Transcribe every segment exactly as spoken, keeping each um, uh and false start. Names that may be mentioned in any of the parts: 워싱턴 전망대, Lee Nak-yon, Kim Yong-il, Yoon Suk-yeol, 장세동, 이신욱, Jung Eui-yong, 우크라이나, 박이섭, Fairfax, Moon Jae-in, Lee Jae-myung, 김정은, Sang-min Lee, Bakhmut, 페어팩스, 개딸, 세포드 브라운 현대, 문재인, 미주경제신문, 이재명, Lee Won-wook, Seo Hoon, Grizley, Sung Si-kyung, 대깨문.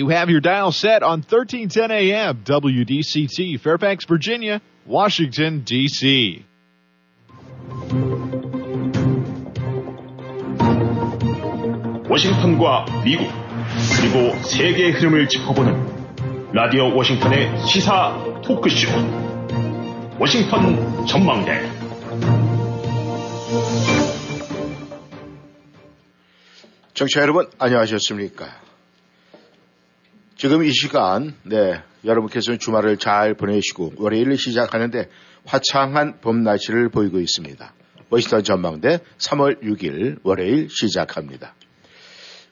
You have your dial set on thirteen ten A M, W D C T, Fairfax, Virginia, Washington, D C 워싱턴과 미국, 그리고 세계의 흐름을 짚어보는 라디오 워싱턴의 시사 토크쇼, 워싱턴 전망대. 청취자 여러분, 안녕하셨습니까? 지금 이 시간, 네, 여러분께서는 주말을 잘 보내시고 월요일을 시작하는데 화창한 봄 날씨를 보이고 있습니다. 워싱턴 전망대 삼월 육일 월요일 시작합니다.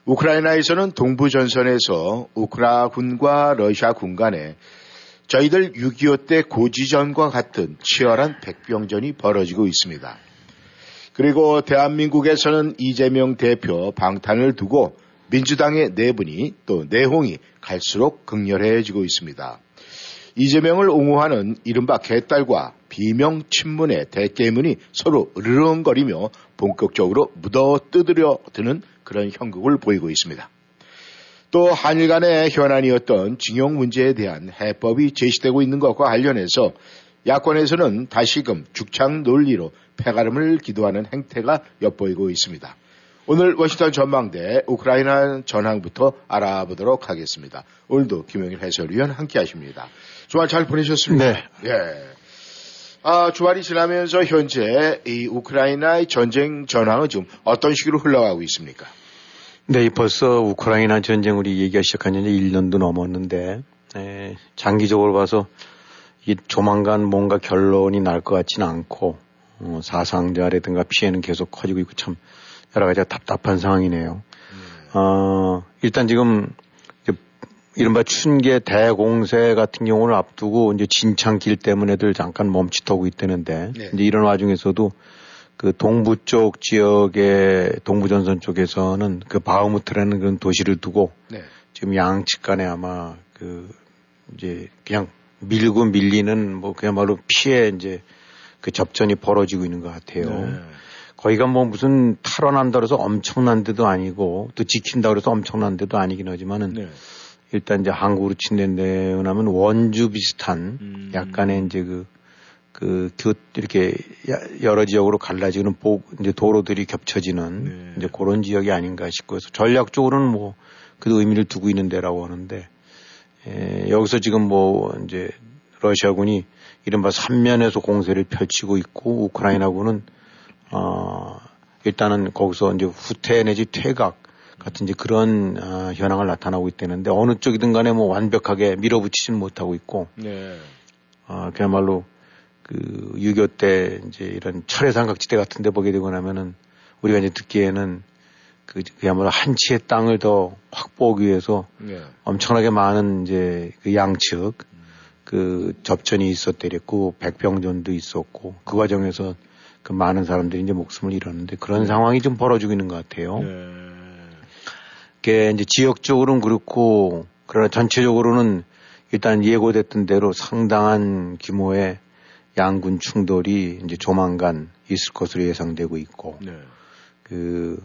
우크라이나에서는 동부전선에서 우크라군과 러시아군 간에 저희들 육이오 때 고지전과 같은 치열한 백병전이 벌어지고 있습니다. 그리고 대한민국에서는 이재명 대표 방탄을 두고 민주당의 내분이 또 내홍이 갈수록 극렬해지고 있습니다. 이재명을 옹호하는 이른바 개딸과 비명 친문의 대깨문이 서로 으르렁거리며 본격적으로 묻어 뜯으려 드는 그런 형국을 보이고 있습니다. 또 한일 간의 현안이었던 징용 문제에 대한 해법이 제시되고 있는 것과 관련해서 야권에서는 다시금 죽창 논리로 패가름을 기도하는 행태가 엿보이고 있습니다. 오늘 워싱턴 전망대 우크라이나 전황부터 알아보도록 하겠습니다. 오늘도 김용일 해설위원 함께하십니다. 주말 잘 보내셨습니까? 네. 예. 아, 주말이 지나면서 현재 이 우크라이나의 전쟁 전황은 지금 어떤 식으로 흘러가고 있습니까? 네, 벌써 우크라이나 전쟁 우리 얘기가 시작한 지 일 년도 넘었는데, 에, 장기적으로 봐서 이 조만간 뭔가 결론이 날 것 같지는 않고, 어, 사상자라든가 피해는 계속 커지고 있고 참 여러 가지가 답답한 상황이네요. 음. 어, 일단 지금 이른바 춘계 대공세 같은 경우를 앞두고 이제 진창길 때문에들 잠깐 멈칫하고 있다는데, 네. 이제 이런 와중에서도 그 동부 쪽 지역의 동부전선 쪽에서는 그 바흐무트라는 그런 도시를 두고, 네. 지금 양측 간에 아마 그 이제 그냥 밀고 밀리는 뭐 그야말로 피해 이제 그 접전이 벌어지고 있는 것 같아요. 네. 거기가 뭐 무슨 탈환한다 그래서 엄청난 데도 아니고 또 지킨다 그래서 엄청난 데도 아니긴 하지만은, 네. 일단 이제 한국으로 친대는데 하면 원주 비슷한 음. 약간의 이제 그, 그, 이렇게 여러 지역으로 갈라지는 보, 이제 도로들이 겹쳐지는, 네. 이제 그런 지역이 아닌가 싶고 해서 전략적으로는 뭐 그도 의미를 두고 있는 데라고 하는데, 에, 여기서 지금 뭐 이제 러시아군이 이른바 삼면에서 공세를 펼치고 있고 우크라이나군은, 어, 일단은 거기서 이제 후퇴 내지 퇴각 같은 이제 그런 어, 현황을 나타나고 있다는데 어느 쪽이든 간에 뭐 완벽하게 밀어붙이진 못하고 있고, 네. 어, 그야말로 그 육이오 때 이제 이런 철해삼각지대 같은 데 보게 되고 나면은 우리가 이제 듣기에는 그 그야말로 한치의 땅을 더 확보하기 위해서, 네. 엄청나게 많은 이제 그 양측 그 접전이 있었대랬고 백병전도 있었고 그 과정에서 그 많은 사람들이 이제 목숨을 잃었는데 그런 상황이 좀 벌어지고 있는 것 같아요. 네. 게 이제 지역적으로는 그렇고 그러나 전체적으로는 일단 예고됐던 대로 상당한 규모의 양군 충돌이 이제 조만간 있을 것으로 예상되고 있고, 네. 그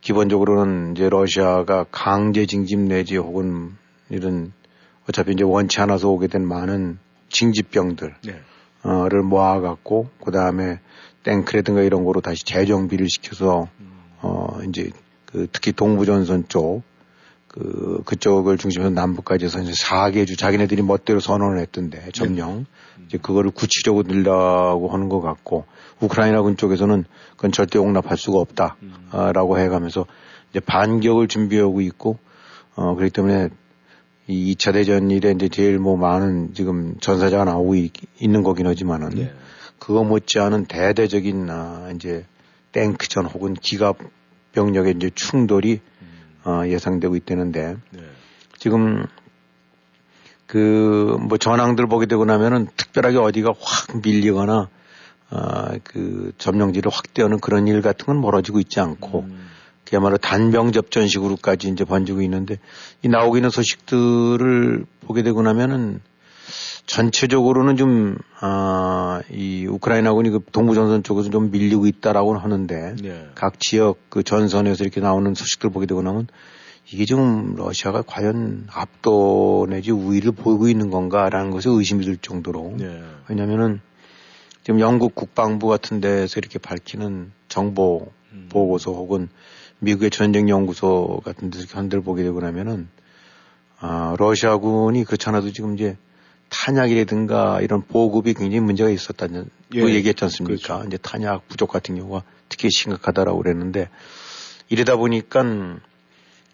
기본적으로는 이제 러시아가 강제 징집 내지 혹은 이런 어차피 이제 원치 않아서 오게 된 많은 징집병들을, 네. 어, 모아갖고 그 다음에 탱크라든가 이런 거로 다시 재정비를 시켜서, 음. 어 이제 그 특히 동부전선 쪽, 그, 그쪽을 중심으로 남부까지 해서 이제 네 개 주, 자기네들이 멋대로 선언을 했던데, 점령. 네. 이제 그거를 굳히려고 들려고 하는 것 같고, 우크라이나군 쪽에서는 그건 절대 용납할 수가 없다, 음. 아, 라고 해가면서 이제 반격을 준비하고 있고, 어, 그렇기 때문에 이 2차 대전 일에 이제 제일 뭐 많은 지금 전사자가 나오고 있, 있는 거긴 하지만은, 네. 그거 못지않은 대대적인, 아, 이제 탱크전 혹은 기갑 병력의 이제 충돌이, 음. 어, 예상되고 있다는데, 네. 지금 그 뭐 전황들 보게 되고 나면은 특별하게 어디가 확 밀리거나 어, 그 점령지를 확대하는 그런 일 같은 건 멀어지고 있지 않고, 음. 그야말로 단병 접전식으로까지 이제 번지고 있는데 이 나오고 있는 소식들을 보게 되고 나면은 전체적으로는 좀 아, 이 우크라이나군이 그 동부 전선 쪽에서 좀 밀리고 있다라고는 하는데, 네. 각 지역 그 전선에서 이렇게 나오는 소식들 보게 되고 나면 이게 좀 러시아가 과연 압도 내지 우위를 보이고 있는 건가라는 것에 의심이 들 정도로. 네. 왜냐면은 지금 영국 국방부 같은 데서 이렇게 밝히는 정보 음. 보고서 혹은 미국의 전쟁연구소 같은 데서 견들 보게 되고 나면은 아, 러시아군이 그렇잖아도 지금 이제 탄약이라든가 이런 보급이 굉장히 문제가 있었다는 예. 그 얘기했지 않습니까? 그렇죠. 이제 탄약 부족 같은 경우가 특히 심각하다라고 그랬는데 이러다 보니까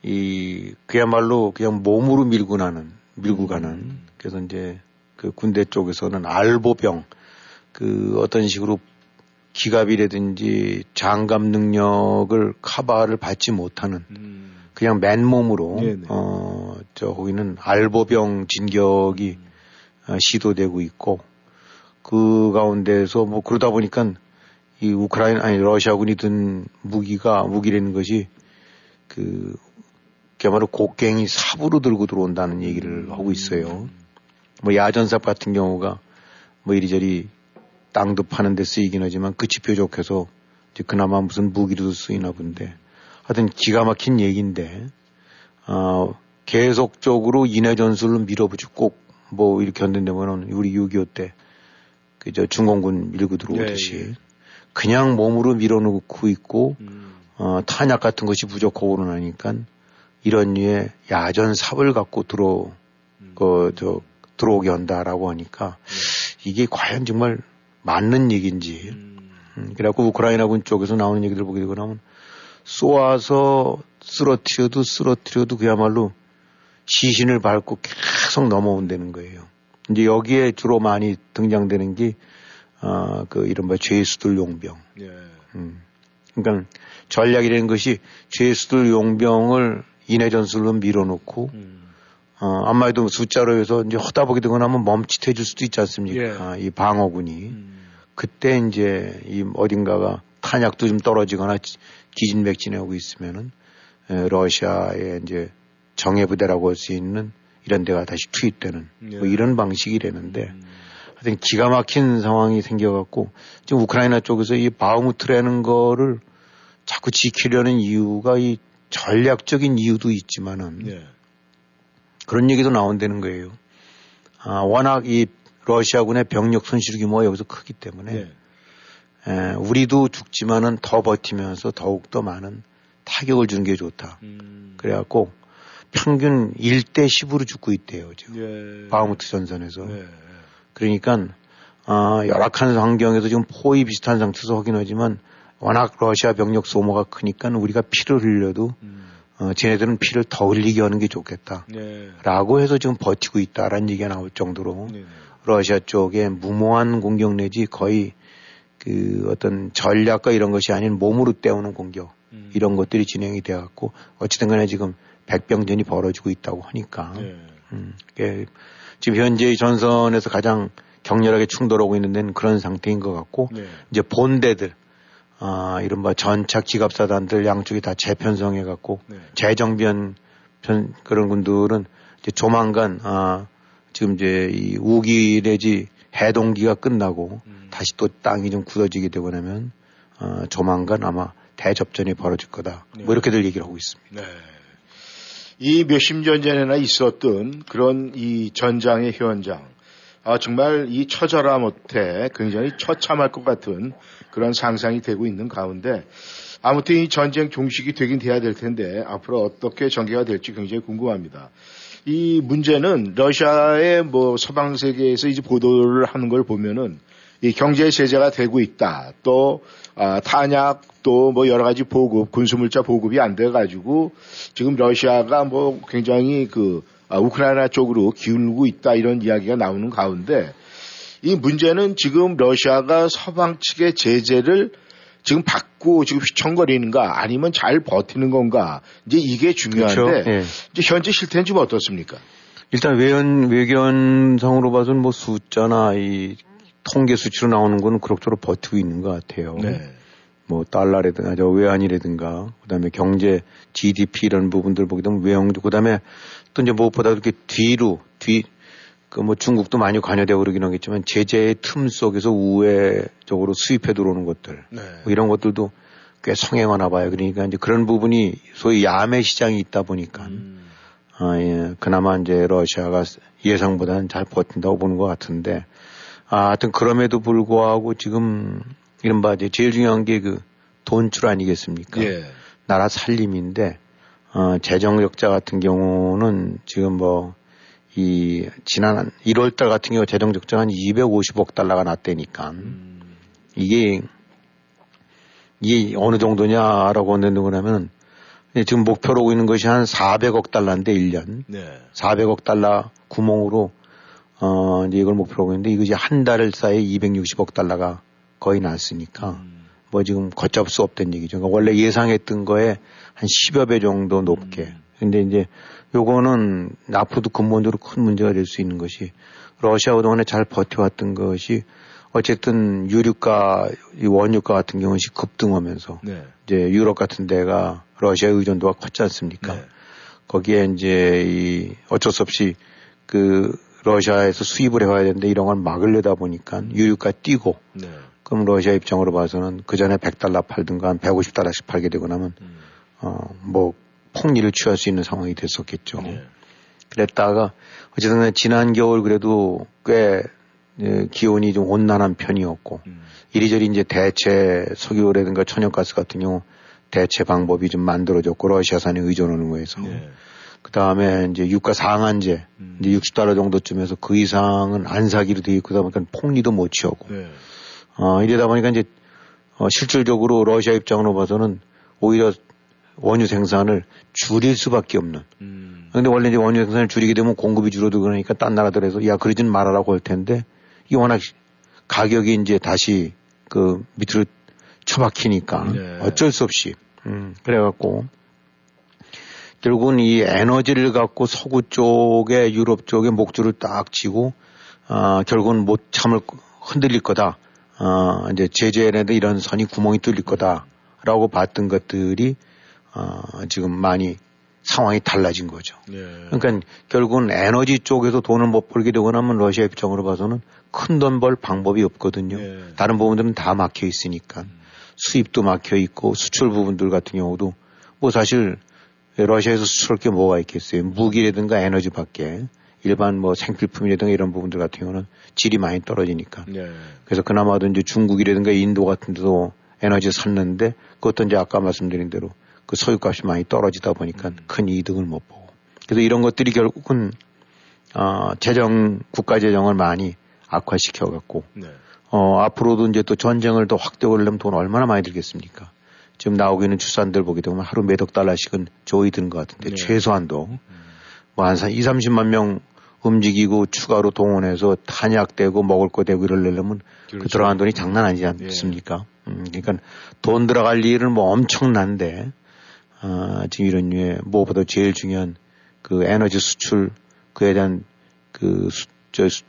이 그야말로 그냥 몸으로 밀고 나는 밀고 가는 음. 그래서 이제 그 군대 쪽에서는 알보병 그 어떤 식으로 기갑이라든지 장갑 능력을 커버를 받지 못하는 음. 그냥 맨몸으로 네네. 어 저 거기는 알보병 진격이 음. 시도되고 있고 그 가운데서 뭐 그러다 보니까 이 우크라이나 아니 러시아군이 든 무기가 무기라는 것이 그 그야말로 곡괭이 삽으로 들고 들어온다는 얘기를 하고 있어요. 뭐 야전삽 같은 경우가 뭐 이리저리 땅도 파는 데 쓰이긴 하지만 그치 뾰족해서 이제 그나마 무슨 무기로도 쓰이나 본데 하여튼 기가 막힌 얘기인데 어, 계속적으로 인해 전술로 밀어붙이고 꼭 뭐 이렇게 견딘다면은 우리 육이오 때 그저 중공군 밀고 들어오듯이 예, 예. 그냥 몸으로 밀어놓고 있고 음. 어, 탄약 같은 것이 부족하고 그러니까 이런 류의 야전 삽을 갖고 들어 음. 그 저 들어오게 한다라고 하니까 예. 이게 과연 정말 맞는 얘기인지 음. 음, 그래갖고 우크라이나군 쪽에서 나오는 얘기들 보게 되고 나면 쏘아서 쓰러뜨려도 쓰러뜨려도 그야말로 시신을 밟고 계속 넘어온다는 거예요. 이제 여기에 주로 많이 등장되는 게, 어, 그, 이른바 죄수들 용병. 예. 음. 그러니까 전략이라는 것이 죄수들 용병을 인해 전술로 밀어놓고, 음. 어, 아마 해도 숫자로 해서 이제 허다보게 되거나 하면 멈칫해질 수도 있지 않습니까? 예. 아, 이 방어군이. 음. 그때 이제 이 어딘가가 탄약도 좀 떨어지거나 기진맥진하고 있으면은, 에, 러시아의 이제 정예부대라고 할 수 있는 이런 데가 다시 투입되는 예. 뭐 이런 방식이라는데 음. 하여튼 기가 막힌 상황이 생겨갖고 지금 우크라이나 쪽에서 이 바흐무트라는 거를 자꾸 지키려는 이유가 이 전략적인 이유도 있지만은 예. 그런 얘기도 나온다는 거예요. 아, 워낙 이 러시아군의 병력 손실 규모가 여기서 크기 때문에 예. 에, 우리도 죽지만은 더 버티면서 더욱 더 많은 타격을 주는 게 좋다. 음. 그래갖고 평균 일 대 십으로 죽고 있대요, 지금. 예. 바흐무트 전선에서. 예. 그러니까, 어, 열악한 환경에서 지금 포위 비슷한 상태에서 하긴 하지만 워낙 러시아 병력 소모가 크니까 우리가 피를 흘려도, 음. 어, 쟤네들은 피를 더 흘리게 하는 게 좋겠다. 예. 라고 해서 지금 버티고 있다라는 얘기가 나올 정도로 예. 러시아 쪽에 무모한 공격 내지 거의 그 어떤 전략과 이런 것이 아닌 몸으로 때우는 공격 음. 이런 것들이 진행이 돼갖고 어찌든 간에 지금 백병전이 벌어지고 있다고 하니까 네. 음, 그게 지금 현재의 전선에서 가장 격렬하게 충돌하고 있는 데는 그런 상태인 것 같고 네. 이제 본대들 아, 이른바 전착 기갑사단들 양쪽이 다 재편성해갖고 네. 재정변 편, 그런 군들은 이제 조만간 아, 지금 이제 이 우기 내지 해동기가 끝나고 음. 다시 또 땅이 좀 굳어지게 되고 나면 어, 조만간 아마 대접전이 벌어질 거다. 네. 뭐 이렇게들 얘기를 하고 있습니다. 네. 이 몇십 년 전에나 있었던 그런 이 전장의 현장, 아, 정말 이 처절하 못해 굉장히 처참할 것 같은 그런 상상이 되고 있는 가운데 아무튼 이 전쟁 종식이 되긴 돼야 될 텐데 앞으로 어떻게 전개가 될지 굉장히 궁금합니다. 이 문제는 러시아의 뭐 서방 세계에서 이제 보도를 하는 걸 보면은 이 경제 제재가 되고 있다. 또 아, 탄약 또 뭐 여러 가지 보급, 군수물자 보급이 안 돼가지고 지금 러시아가 뭐 굉장히 그 아, 우크라이나 쪽으로 기울고 있다 이런 이야기가 나오는 가운데 이 문제는 지금 러시아가 서방 측의 제재를 지금 받고 지금 휘청거리는가 아니면 잘 버티는 건가 이제 이게 중요한데 그렇죠. 네. 이제 현재 실태는 지금 어떻습니까? 일단 외연 외견상으로 봐서는 뭐 숫자나 이 통계 수치로 나오는 건 그럭저럭 버티고 있는 것 같아요. 네. 뭐 달러라든가 저 외환이라든가 그다음에 경제 지디피 이런 부분들 보게 되면 외형도 그다음에 또 이제 무엇보다 이렇게 뒤로 뒤 그 뭐 중국도 많이 관여되고 그러긴 하겠지만 제재의 틈 속에서 우회적으로 수입해 들어오는 것들 네. 뭐 이런 것들도 꽤 성행하나 봐요. 그러니까 이제 그런 부분이 소위 야매 시장이 있다 보니까 음. 어, 예, 그나마 이제 러시아가 예상보다는 잘 버틴다고 보는 것 같은데, 아, 하여튼 그럼에도 불구하고 지금 이른바 이제 제일 중요한 게 그 돈줄 아니겠습니까? 예. 나라 살림인데, 어, 재정적자 같은 경우는 지금 뭐, 이, 지난 일월 달 같은 경우 재정적자가 한 이백오십억 달러가 났다니까. 음. 이게, 이게 어느 정도냐라고 하는 거냐면, 지금 목표로 오고 있는 것이 한 사백억 달러인데, 일 년. 네. 사백억 달러 구멍으로, 어, 이제 이걸 목표로 오고 있는데, 이것이 한 달 사이에 이백육십억 달러가 거의 났으니까. 음. 뭐 지금 걷잡을 수 없다는 얘기죠. 그러니까 원래 예상했던 거에 한 십여 배 정도 높게. 음. 근데 이제 요거는 앞으로도 근본적으로 큰 문제가 될 수 있는 것이 러시아 그동안에 잘 버텨왔던 것이 어쨌든 유류가, 원유가 같은 경우는 급등하면서 네. 이제 유럽 같은 데가 러시아의 의존도가 컸지 않습니까? 네. 거기에 이제 이 어쩔 수 없이 그 러시아에서 수입을 해와야 되는데 이런 걸 막으려다 보니까 음. 유류가 뛰고 네. 그럼 러시아 입장으로 봐서는 그 전에 백 달러 팔든가 한 백오십 달러씩 팔게 되고 나면, 음. 어, 뭐, 폭리를 취할 수 있는 상황이 됐었겠죠. 네. 그랬다가, 어쨌든 지난 겨울 그래도 꽤 기온이 좀 온난한 편이었고, 음. 이리저리 이제 대체 석유라든가 천연가스 같은 경우 대체 방법이 좀 만들어졌고, 러시아산에 의존하는 거에서. 네. 그 다음에 이제 유가 상한제, 음. 이제 육십 달러 정도쯤에서 그 이상은 안 사기로 되어 있고, 그러다 보니까 폭리도 못 취하고. 네. 어, 이러다 보니까 이제, 어, 실질적으로 러시아 입장으로 봐서는 오히려 원유 생산을 줄일 수밖에 없는. 음. 근데 원래 이제 원유 생산을 줄이게 되면 공급이 줄어들고 그러니까 딴 나라들에서 야, 그러진 말아라고 할 텐데, 이게 워낙 가격이 이제 다시 그 밑으로 처박히니까 네. 어쩔 수 없이. 음, 그래갖고. 결국은 이 에너지를 갖고 서구 쪽에 유럽 쪽에 목줄을 딱 치고, 아, 결국은 못 참을, 흔들릴 거다. 어, 이제 제재에도 이런 선이 구멍이 뚫릴 거다라고 봤던 것들이, 어, 지금 많이 상황이 달라진 거죠. 예. 그러니까 결국은 에너지 쪽에서 돈을 못 벌게 되고 나면 러시아 입장으로 봐서는 큰 돈 벌 방법이 없거든요. 예. 다른 부분들은 다 막혀 있으니까. 음. 수입도 막혀 있고 수출 부분들 같은 경우도 뭐 사실 러시아에서 수출할 게 뭐가 있겠어요. 무기라든가 에너지 밖에. 일반 뭐 생필품이라든가 이런 부분들 같은 경우는 질이 많이 떨어지니까. 네. 그래서 그나마도 이제 중국이라든가 인도 같은 데도 에너지 샀는데 그것도 이제 아까 말씀드린 대로 그 소유값이 많이 떨어지다 보니까 음. 큰 이득을 못 보고. 그래서 이런 것들이 결국은, 어, 재정, 국가 재정을 많이 악화시켜 갖고, 네. 어, 앞으로도 이제 또 전쟁을 더 확대하려면 돈 얼마나 많이 들겠습니까? 지금 나오고 있는 추산들 보게 되면 하루 몇억 달러씩은 조이 드는 것 같은데 네. 최소한도 음. 뭐 한 이삼십만 명 움직이고 추가로 동원해서 탄약되고 먹을 거 되고 이러려면 그렇죠. 그 들어간 돈이 장난 아니지 않습니까? 예. 음, 그러니까 돈 들어갈 일은 뭐 엄청난데, 아, 지금 이런 류에 무엇보다 제일 중요한 그 에너지 수출 그에 대한 그 수, 저, 수,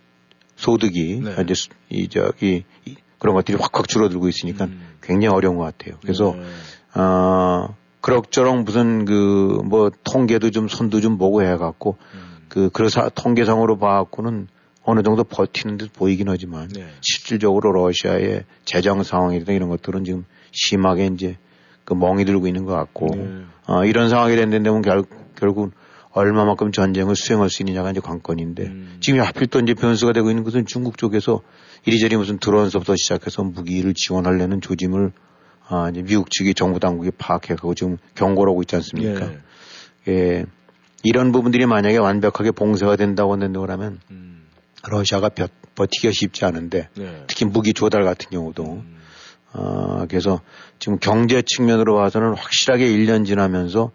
소득이 네. 이제 수, 이 저기 이, 그런 것들이 확확 줄어들고 있으니까 음. 굉장히 어려운 것 같아요. 그래서 네. 어, 그럭저럭 무슨 그 뭐 통계도 좀 손도 좀 보고 해갖고. 음. 그, 그래서 통계상으로 봐갖고는 어느 정도 버티는 듯 보이긴 하지만, 네. 실질적으로 러시아의 재정 상황이나 이런 것들은 지금 심하게 이제 그 멍이 들고 있는 것 같고, 네. 어, 이런 상황이 된다면 되면 결, 결국은 얼마만큼 전쟁을 수행할 수 있느냐가 이제 관건인데, 음. 지금 하필 또 이제 변수가 되고 있는 것은 중국 쪽에서 이리저리 무슨 드론서부터 시작해서 무기를 지원하려는 조짐을, 아, 이제 미국 측이 정부 당국이 파악해가고 지금 경고를 하고 있지 않습니까? 네. 예. 이런 부분들이 만약에 완벽하게 봉쇄가 된다고 한다면 음. 러시아가 벼, 버티기가 쉽지 않은데 네. 특히 무기 조달 같은 경우도 음. 어, 그래서 지금 경제 측면으로 봐서는 확실하게 일 년 지나면서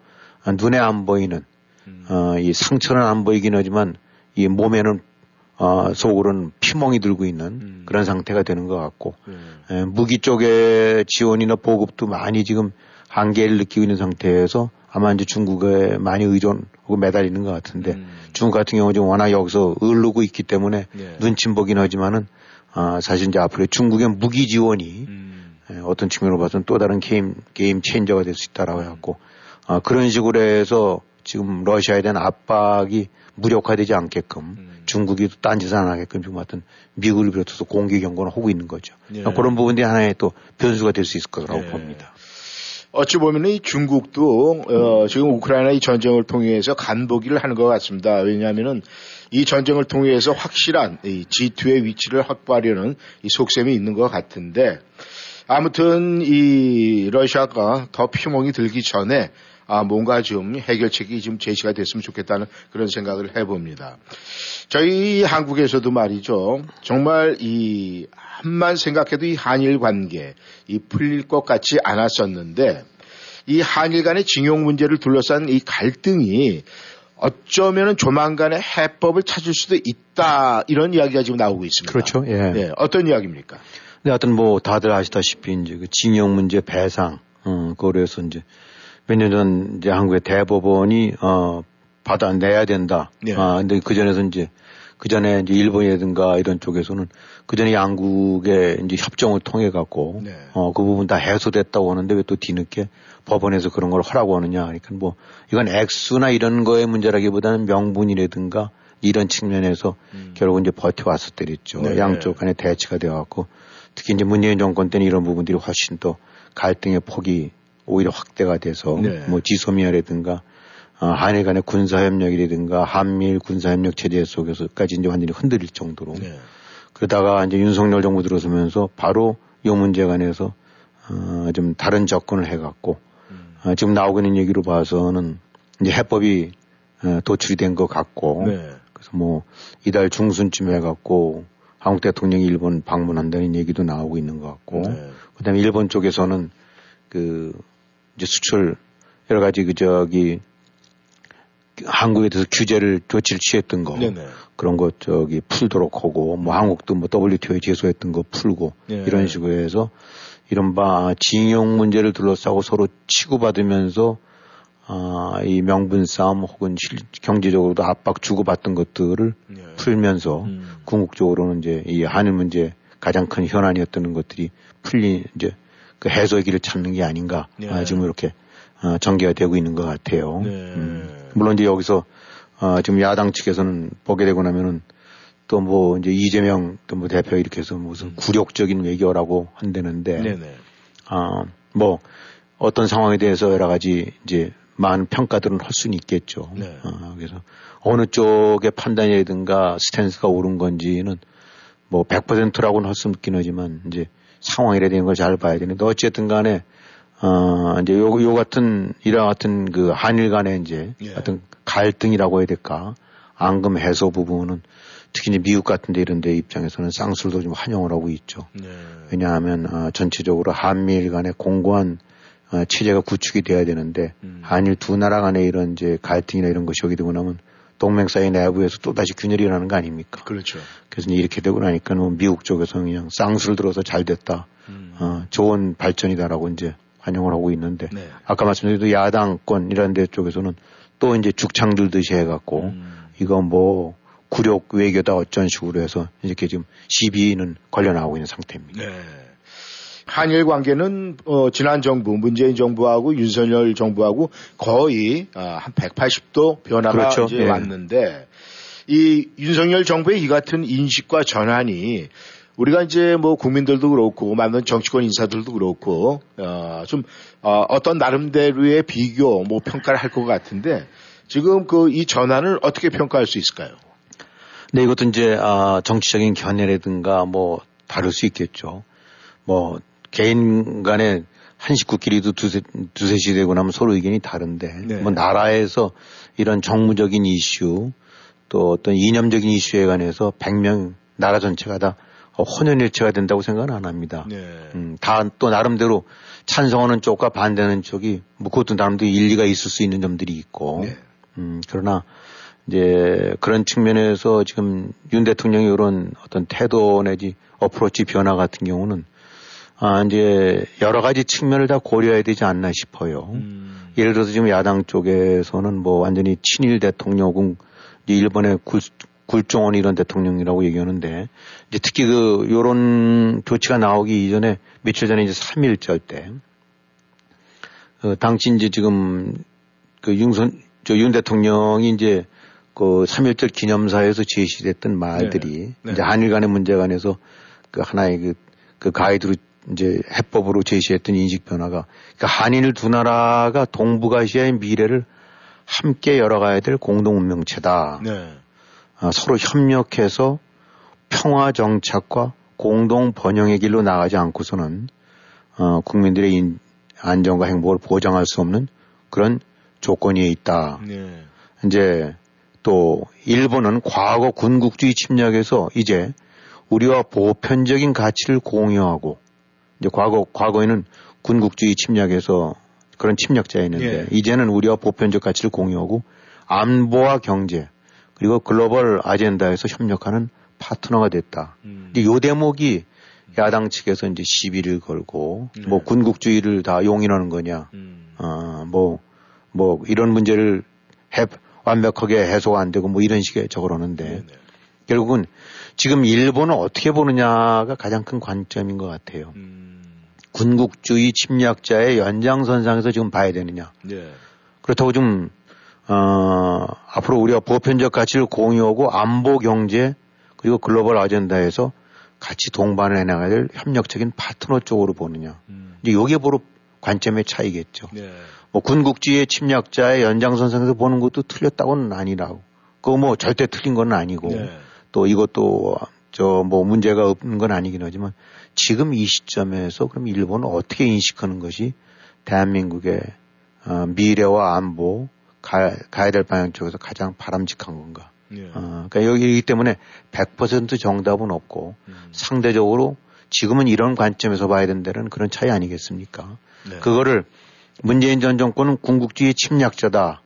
눈에 안 보이는 음. 어, 이 상처는 안 보이긴 하지만 이 몸에는 어, 속으로는 피멍이 들고 있는 음. 그런 상태가 되는 것 같고 음. 에, 무기 쪽의 지원이나 보급도 많이 지금 한계를 느끼고 있는 상태에서 아마 이제 중국에 많이 의존하고 매달리는 것 같은데 음. 중국 같은 경우는 지금 워낙 여기서 을르고 있기 때문에 예. 눈치 보긴 하지만은 아, 사실 이제 앞으로 중국의 무기 지원이 음. 어떤 측면으로 봐서는 또 다른 게임, 게임 체인저가 될 수 있다라고 해갖고 아, 그런 식으로 해서 지금 러시아에 대한 압박이 무력화되지 않게끔 음. 중국이 또 딴짓을 안 하게끔 지금 하여튼 미국을 비롯해서 공개 경고를 하고 있는 거죠. 예. 그런 부분들이 하나의 또 변수가 될 수 있을 거라고 예. 봅니다. 어찌 보면 이 중국도 어, 지금 우크라이나 이 전쟁을 통해서 간보기를 하는 것 같습니다. 왜냐하면은 이 전쟁을 통해서 확실한 이 지투의 위치를 확보하려는 이 속셈이 있는 것 같은데, 아무튼 이 러시아가 더 피멍이 들기 전에 아, 뭔가 좀 해결책이 좀 제시가 됐으면 좋겠다는 그런 생각을 해봅니다. 저희 한국에서도 말이죠. 정말 이 한만 생각해도 이 한일 관계 이 풀릴 것 같지 않았었는데, 이 한일 간의 징용 문제를 둘러싼 이 갈등이 어쩌면은 조만간에 해법을 찾을 수도 있다, 이런 이야기가 지금 나오고 있습니다. 그렇죠. 예. 예. 어떤 이야기입니까? 네, 하여튼 뭐 다들 아시다시피 이제 그 징용 문제 배상, 음, 거래에서 이제 몇 년 전 이제 한국의 대법원이 어 받아내야 된다. 네. 아 근데 그 전에서 이제 그 전에 이제 일본이라든가 이런 쪽에서는 그 전에 양국의 이제 협정을 통해 갖고 네. 어 그 부분 다 해소됐다고 하는데 왜 또 뒤늦게 법원에서 그런 걸 허락하느냐. 그러니까 뭐 이건 액수나 이런 거의 문제라기보다는 명분이라든가 이런 측면에서 음. 결국 이제 버텨왔을 때 있죠. 네. 양쪽 간에 대치가 되어 갖고 특히 이제 문재인 정권 때는 이런 부분들이 훨씬 더 갈등의 폭이 오히려 확대가 돼서 네. 뭐 지소미아라든가 어, 한일 간의 군사협력이라든가 한미일 군사협력 체제 속에서까지 이제 완전히 흔들릴 정도로 네. 그러다가 이제 윤석열 정부 들어서면서 바로 이 문제 관해서 어, 좀 다른 접근을 해갖고 음. 어, 지금 나오고 있는 얘기로 봐서는 이제 해법이 어, 도출이 된 것 같고 네. 그래서 뭐 이달 중순쯤 해갖고 한국 대통령이 일본 방문한다는 얘기도 나오고 있는 것 같고 네. 그다음에 일본 쪽에서는 그 이제 수출 여러 가지 그 저기 한국에 대해서 규제를 조치를 취했던 거 네네. 그런 거 저기 풀도록 하고 뭐 한국도 뭐 더블유티오에 제소했던 거 풀고 네네. 이런 식으로 해서 이른바 징용 문제를 둘러싸고 서로 치고받으면서 아, 이 명분 싸움 혹은 실, 경제적으로도 압박 주고받던 것들을 네네. 풀면서 음. 궁극적으로는 이제 이 한일 문제 가장 큰 현안이었던 것들이 풀리 이제 그 해소의 길을 찾는 게 아닌가 네. 아, 지금 이렇게 어, 전개가 되고 있는 것 같아요. 네. 음, 물론 이제 여기서 어, 지금 야당 측에서는 보게 되고 나면은 또 뭐 이제 이재명 또 뭐 대표 이렇게 해서 무슨 굴욕적인 외교라고 한다는데, 네, 네. 어, 뭐 어떤 상황에 대해서 여러 가지 이제 많은 평가들은 할 수는 있겠죠. 네. 어, 그래서 어느 쪽의 판단이라든가 스탠스가 옳은 건지는 뭐 백 퍼센트라고는 할 수는 있긴 하지만 이제. 상황이라는 걸 잘 봐야 되는데 어쨌든 간에 어 이제 요, 요 같은 이런 같은 그 한일 간의 이제 예. 어떤 갈등이라고 해야 될까 앙금 해소 부분은 특히 이제 미국 같은데 이런데 입장에서는 쌍술도 좀 환영을 하고 있죠. 예. 왜냐하면 어, 전체적으로 한미일 간의 공고한 어, 체제가 구축이 돼야 되는데 음. 한일 두 나라 간의 이런 이제 갈등이나 이런 것이 오게 되고 나면 동맹 사이 내부에서 또 다시 균열이 일어나는 거 아닙니까? 그렇죠. 그래서 이렇게 되고 나니까 미국 쪽에서는 그냥 쌍수를 들어서 잘 됐다, 음. 어, 좋은 발전이다라고 이제 환영을 하고 있는데 네. 아까 말씀드린 야당권 이런 데 쪽에서는 또 이제 죽창 들듯이 해갖고 음. 이거 뭐 굴욕 외교다 어쩐 식으로 해서 이렇게 지금 시비는 걸려 나오고 있는 상태입니다. 네. 한일 관계는 어, 지난 정부 문재인 정부하고 윤석열 정부하고 거의 어, 한 백팔십 도 변화가 그렇죠. 이제 예. 왔는데 이 윤석열 정부의 이 같은 인식과 전환이 우리가 이제 뭐 국민들도 그렇고 많은 정치권 인사들도 그렇고 어, 좀 어, 어떤 나름대로의 비교 뭐 평가를 할 것 같은데 지금 그 이 전환을 어떻게 평가할 수 있을까요? 네, 이것도 이제 아, 정치적인 견해라든가 뭐 다를 수 있겠죠. 뭐 개인 간에 한 식구끼리도 두세, 두세시 되고 나면 서로 의견이 다른데, 네. 뭐 나라에서 이런 정무적인 이슈, 또 어떤 이념적인 이슈에 관해서 백 명, 나라 전체가 다 혼연일체가 된다고 생각은 안 합니다. 네. 음, 다 또 나름대로 찬성하는 쪽과 반대하는 쪽이, 뭐 그것도 나름대로 일리가 있을 수 있는 점들이 있고, 네. 음, 그러나 이제 그런 측면에서 지금 윤 대통령의 이런 어떤 태도 내지 어프로치 변화 같은 경우는 아, 이제, 여러 가지 측면을 다 고려해야 되지 않나 싶어요. 음. 예를 들어서 지금 야당 쪽에서는 뭐 완전히 친일 대통령 혹은 일본의 굴, 굴종원 이런 대통령이라고 얘기하는데 이제 특히 그, 요런 조치가 나오기 이전에 며칠 전에 이제 삼일절 때, 그, 당시 이제 지금 그 윤선, 저 윤 대통령이 이제 그 삼일절 기념사에서 제시됐던 말들이 네. 네. 이제 한일 간의 문제 관해서 그 하나의 그, 그 가이드로 이제 해법으로 제시했던 인식 변화가, 그러니까 한일 두 나라가 동북아시아의 미래를 함께 열어가야 될 공동 운명체다. 네. 아, 서로 협력해서 평화 정착과 공동 번영의 길로 나가지 않고서는 어, 국민들의 인, 안전과 행복을 보장할 수 없는 그런 조건에 있다. 네. 이제 또 일본은 과거 군국주의 침략에서 이제 우리와 보편적인 가치를 공유하고, 이제 과거 과거에는 군국주의 침략에서 그런 침략자였는데, 예. 이제는 우리와 보편적 가치를 공유하고 안보와 경제 그리고 글로벌 아젠다에서 협력하는 파트너가 됐다. 음. 이제 요 대목이 야당 측에서 이제 시비를 걸고, 네. 뭐 군국주의를 다 용인하는 거냐, 음. 어, 뭐, 뭐 이런 문제를 해, 완벽하게 해소가 안 되고 뭐 이런 식의 저걸 하는데, 네, 네. 결국은 지금 일본을 어떻게 보느냐가 가장 큰 관점인 것 같아요. 음. 군국주의 침략자의 연장선상에서 지금 봐야 되느냐. 네. 그렇다고 좀 어, 앞으로 우리가 보편적 가치를 공유하고 안보 경제 그리고 글로벌 아젠다에서 같이 동반을 해나가야 될 협력적인 파트너 쪽으로 보느냐. 음. 이제 요게 바로 관점의 차이겠죠. 네. 뭐 군국주의의 침략자의 연장선상에서 보는 것도 틀렸다고는 아니라고. 그거 뭐 절대 틀린 건 아니고. 네. 또 이것도 저 뭐 문제가 없는 건 아니긴 하지만 지금 이 시점에서 그럼 일본은 어떻게 인식하는 것이 대한민국의 어 미래와 안보 가, 가야 될 방향 쪽에서 가장 바람직한 건가. 예. 어, 그러니까 여기이기 때문에 백 퍼센트 정답은 없고, 음. 상대적으로 지금은 이런 관점에서 봐야 된다는 그런 차이 아니겠습니까? 네. 그거를 문재인 전 정권은 군국주의 침략자다라고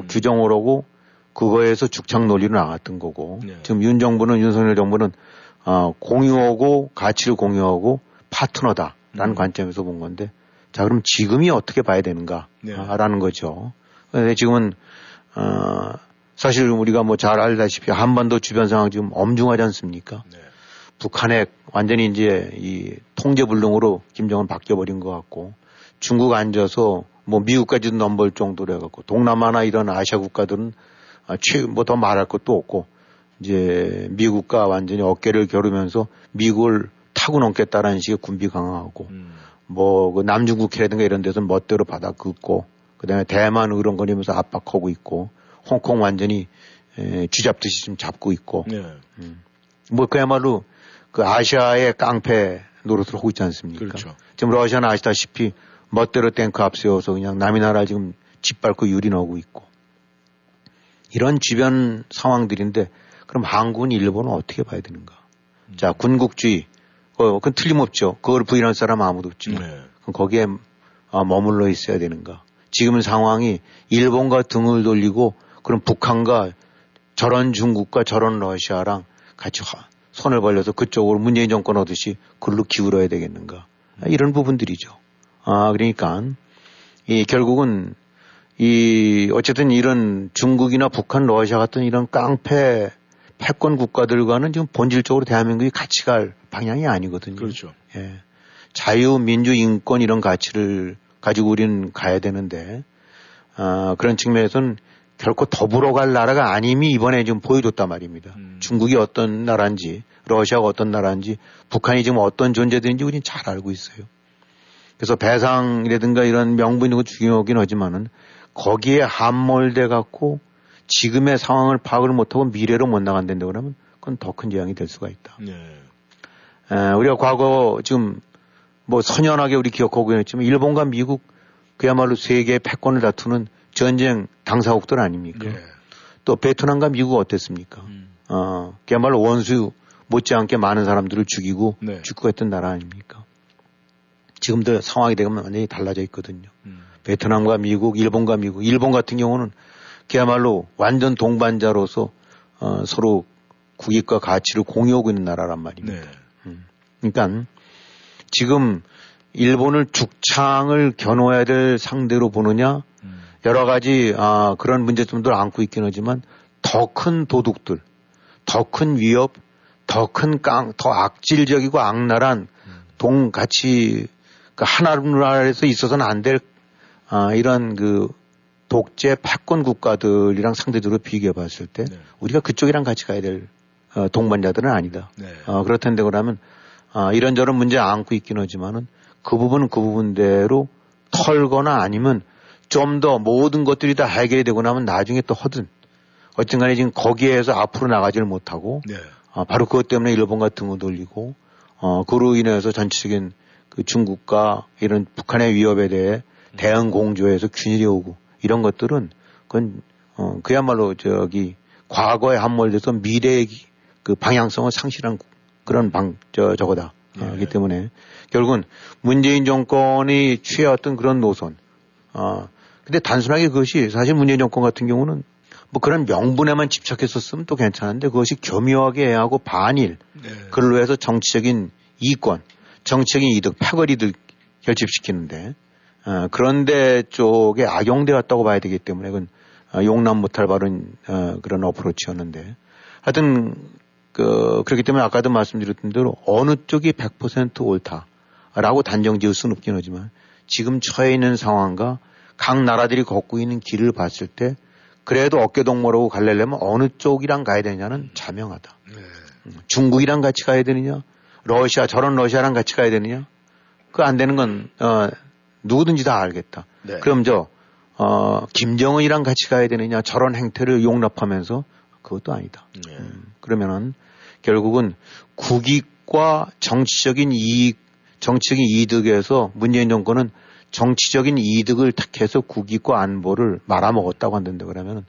음. 규정을 하고 그거에서 죽창 논리로 나갔던 거고, 네. 지금 윤 정부는, 윤석열 정부는 어, 공유하고 가치를 공유하고 파트너다라는 음. 관점에서 본 건데, 자 그럼 지금이 어떻게 봐야 되는가라는, 네. 거죠. 근데 지금은 어, 사실 우리가 뭐 잘 알다시피 한반도 주변 상황 지금 엄중하지 않습니까? 네. 북한에 완전히 이제 이 통제불능으로 김정은 바뀌어버린 것 같고, 중국 앉아서 뭐 미국까지도 넘볼 정도로 해갖고 동남아나 이런 아시아 국가들은 뭐 더 말할 것도 없고 이제 미국과 완전히 어깨를 겨루면서 미국을 타고 넘겠다라는 식의 군비 강화하고, 음. 뭐 그 남중국해라든가 이런 데서는 멋대로 받아 긋고, 그다음에 대만 으렁거리면서 압박하고 있고, 홍콩 완전히 에, 쥐잡듯이 지금 잡고 있고, 네. 음. 뭐 그야말로 그 아시아의 깡패 노릇을 하고 있지 않습니까? 그렇죠. 지금 러시아는 아시다시피 멋대로 탱크 앞세워서 그냥 남의 나라 지금 짓밟고 유린하고 있고, 이런 주변 상황들인데 그럼 한국은 일본은 어떻게 봐야 되는가? 음. 자, 군국주의 어, 그건 틀림없죠. 그걸 부인할 사람 아무도 없죠. 네. 그럼 거기에 어, 머물러 있어야 되는가? 지금 상황이 일본과 등을 돌리고 그럼 북한과 저런 중국과 저런 러시아랑 같이 손을 벌려서 그쪽으로 문재인 정권 얻듯이 글로 기울어야 되겠는가. 이런 부분들이죠. 아, 그러니까, 이, 결국은, 이, 어쨌든 이런 중국이나 북한, 러시아 같은 이런 깡패, 패권 국가들과는 지금 본질적으로 대한민국이 같이 갈 방향이 아니거든요. 그렇죠. 예. 자유, 민주, 인권 이런 가치를 가지고 우리는 가야 되는데, 아, 그런 측면에서는 결코 더불어 갈 나라가 아님이 이번에 지금 보여줬단 말입니다. 음. 중국이 어떤 나라인지, 러시아가 어떤 나라인지, 북한이 지금 어떤 존재들인지 우리는 잘 알고 있어요. 그래서 배상이라든가 이런 명분 이런 거 중요하긴 하지만은 거기에 함몰돼 갖고 지금의 상황을 파악을 못하고 미래로 못 나간다고 그러면 그건 더 큰 재앙이 될 수가 있다. 네. 에, 우리가 과거 지금 뭐 선연하게 우리 기억하고 있지만 일본과 미국 그야말로 세계의 패권을 다투는 전쟁 당사국들 아닙니까? 네. 또 베트남과 미국 어땠습니까? 음. 어, 그야말로 원수 못지않게 많은 사람들을 죽이고, 네. 죽고 했던 나라 아닙니까? 지금도 상황이 되면 완전히 달라져 있거든요. 음. 베트남과 미국, 일본과 미국, 일본 같은 경우는 그야말로 완전 동반자로서 어, 서로 국익과 가치를 공유하고 있는 나라란 말입니다. 네. 음. 그러니까 지금 일본을 죽창을 겨누어야 될 상대로 보느냐, 음. 여러 가지 아, 그런 문제점들 안고 있긴 하지만 더 큰 도둑들, 더 큰 위협, 더 큰 깡, 더 악질적이고 악랄한 음. 동같이 그 하나나라에서 있어서는 안 될 아, 이런 그 독재 패권 국가들이랑 상대적으로 비교해 봤을 때, 네. 우리가 그쪽이랑 같이 가야 될 어, 동반자들은 아니다. 네. 어, 그렇던데 그러면 아, 이런저런 문제 안고 있긴 하지만은 그 부분은 그 부분대로 털거나 아니면 좀 더 모든 것들이 다 해결이 되고 나면 나중에 또 허든 어쨌든 간에 지금 거기에서 앞으로 나가지를 못하고 네. 아, 바로 그것 때문에 일본 같은 거 돌리고 어, 그로 인해서 전체적인 그 중국과 이런 북한의 위협에 대해 대응 공조에서 균일이 오고 이런 것들은 그건 어, 그야말로 저기 과거에 함몰돼서 미래의 그 방향성을 상실한 그런 방, 저, 저거다. 네. 어,기 때문에 결국은 문재인 정권이 취해왔던 그런 노선. 어, 근데 단순하게 그것이 사실 문재인 정권 같은 경우는 뭐 그런 명분에만 집착했었으면 또 괜찮은데 그것이 교묘하게 하고 반일. 네. 그걸로 해서 정치적인 이권, 정치적인 이득, 패거리들 결집시키는데 어, 그런데 쪽에 악용돼 왔다고 봐야 되기 때문에 그건 어, 용납 못할 바른 어, 그런 어프로치였는데 하여튼 그, 그렇기 때문에 아까도 말씀드렸던 대로 어느 쪽이 백 퍼센트 옳다라고 단정 지을 수는 없긴 하지만 지금 처해 있는 상황과 각 나라들이 걷고 있는 길을 봤을 때 그래도 어깨동무라고 갈래려면 어느 쪽이랑 가야 되느냐는 자명하다. 네. 중국이랑 같이 가야 되느냐? 러시아, 저런 러시아랑 같이 가야 되느냐? 그 안 되는 건, 어, 누구든지 다 알겠다. 네. 그럼 저, 어, 김정은이랑 같이 가야 되느냐? 저런 행태를 용납하면서 그것도 아니다. 네. 음, 그러면은 결국은 국익과 정치적인 이익, 정치적인 이득에서 문재인 정권은 정치적인 이득을 택해서 국익과 안보를 말아먹었다고 한다 그러면은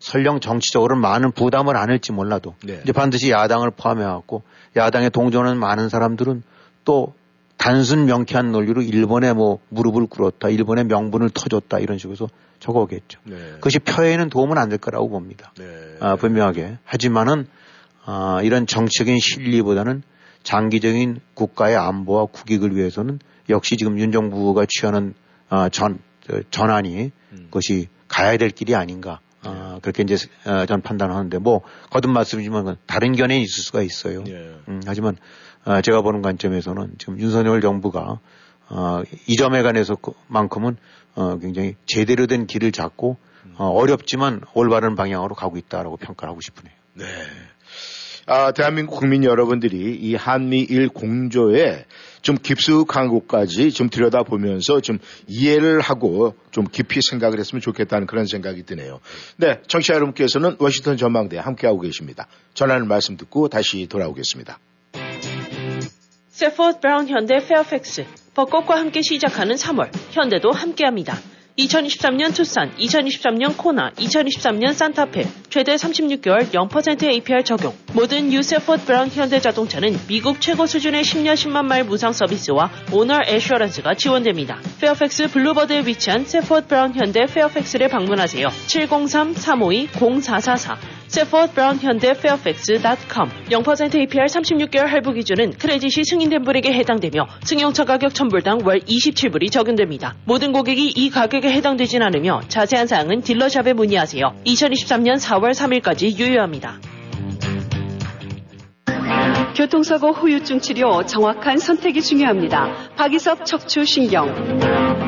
설령 정치적으로 많은 부담을 안 할지 몰라도 네. 이제 반드시 야당을 포함해갖고 야당에 동조하는 많은 사람들은 또 단순 명쾌한 논리로 일본에 뭐 무릎을 꿇었다, 일본의 명분을 터줬다 이런 식으로 저거 오겠죠. 네. 그것이 표에는 도움은 안 될 거라고 봅니다. 네. 아, 분명하게. 하지만은 아, 이런 정치적인 실리보다는 장기적인 국가의 안보와 국익을 위해서는 역시 지금 윤 정부가 취하는 아, 전 전환이 음. 그것이 가야 될 길이 아닌가 아, 그렇게 이제 아, 전 판단하는데 뭐 거듭 말씀이지만 다른 견해는 있을 수가 있어요. 네. 음, 하지만 아, 제가 보는 관점에서는 지금 윤석열 정부가 어, 이 점에 관해서만큼은 어, 굉장히 제대로 된 길을 잡고 어, 어렵지만 올바른 방향으로 가고 있다라고 평가하고 싶으네요. 네. 아, 대한민국 국민 여러분들이 이 한미일 공조에 좀 깊숙한 곳까지 좀 들여다보면서 좀 이해를 하고 좀 깊이 생각을 했으면 좋겠다는 그런 생각이 드네요. 네, 청취자 여러분께서는 워싱턴 전망대에 함께하고 계십니다. 전하는 말씀 듣고 다시 돌아오겠습니다. 세포드 브라운 현대 페어팩스 벚꽃과 함께 시작하는 삼월 현대도 함께합니다. 이천이십삼 년 투싼, 이천이십삼 년 코나, 이천이십삼 년 산타페 최대 삼십육 개월 영 퍼센트 에이피알 적용. 모든 뉴 세포드 브라운 현대 자동차는 미국 최고 수준의 십 년 십만 마일 무상 서비스와 오너 애슈어런스가 지원됩니다. 페어팩스 블루버드에 위치한 세포드 브라운 현대 페어팩스를 방문하세요. 칠공삼 삼오이 공사사사 세포드 브라운 현대 페어팩스 닷컴 영 퍼센트 에이피알 삼십육 개월 할부 기준은 크레딧이 승인된 분에게 해당되며 승용차 가격 천 불당 월 이십칠 불이 적용됩니다. 모든 고객이 이 가격에 해당되진 않으며 자세한 사항은 딜러샵에 문의하세요. 이천이십삼 년 사월 삼일까지 유효합니다. 교통사고 후유증 치료 정확한 선택이 중요합니다. 박이섭 척추신경.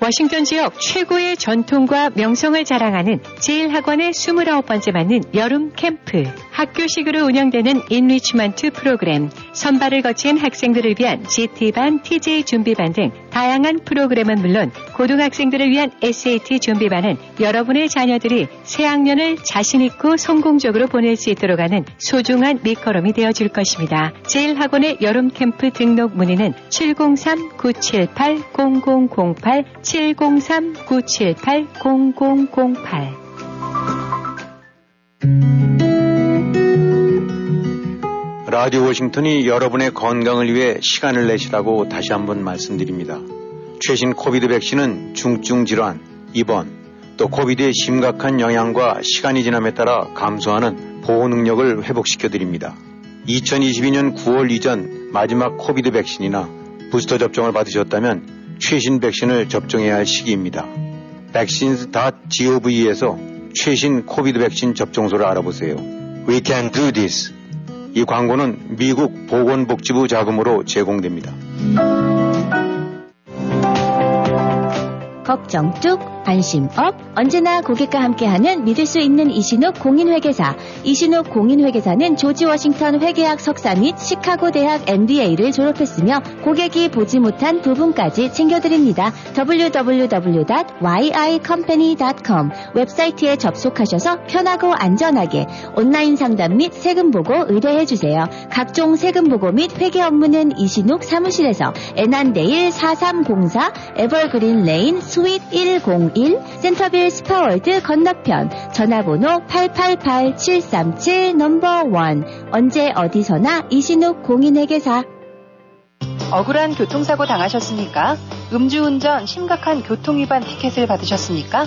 워싱턴 지역 최고의 전통과 명성을 자랑하는 제일 학원의 이십구 번째 맞는 여름 캠프. 학교식으로 운영되는 인리치먼트 프로그램, 선발을 거친 학생들을 위한 지티 반, 티제이 준비반 등 다양한 프로그램은 물론 고등학생들을 위한 에스에이티 준비반은 여러분의 자녀들이 새학년을 자신있고 성공적으로 보낼 수 있도록 하는 소중한 밑거름이 되어줄 것입니다. 제일 학원의 여름 캠프 등록 문의는 칠공삼 구칠팔 공공공팔 칠공삼 구칠팔 공공공팔. 라디오 워싱턴이 여러분의 건강을 위해 시간을 내시라고 다시 한번 말씀드립니다. 최신 코비드 백신은 중증 질환, 입원, 또 코비드의 심각한 영향과 시간이 지남에 따라 감소하는 보호 능력을 회복시켜 드립니다. 이천이십이 년 구월 이전 마지막 코비드 백신이나 부스터 접종을 받으셨다면 최신 백신을 접종해야 할 시기입니다. 백신스 닷 지오브이에서 최신 코비드 백신 접종소를 알아보세요. We can do this. 이 광고는 미국 보건복지부 자금으로 제공됩니다. 걱정 뚝, 안심 업, 언제나 고객과 함께하는 믿을 수 있는 이신욱 공인회계사. 이신욱 공인회계사는 조지 워싱턴 회계학 석사 및 시카고 대학 엠비에이를 졸업했으며 고객이 보지 못한 부분까지 챙겨드립니다. 더블유 더블유 더블유 닷 와이아이컴퍼니 닷 컴 웹사이트에 접속하셔서 편하고 안전하게 온라인 상담 및 세금 보고 의뢰해주세요. 각종 세금 보고 및 회계 업무는 이신욱 사무실에서 에난데일 사삼공사 에버그린 레인 스윗 일공일 센터빌 스파월드 건너편 전화번호 팔팔팔 칠삼칠 넘버원 언제 어디서나 이신욱 공인회계사. 억울한 교통사고 당하셨습니까? 음주운전 심각한 교통위반 티켓을 받으셨습니까?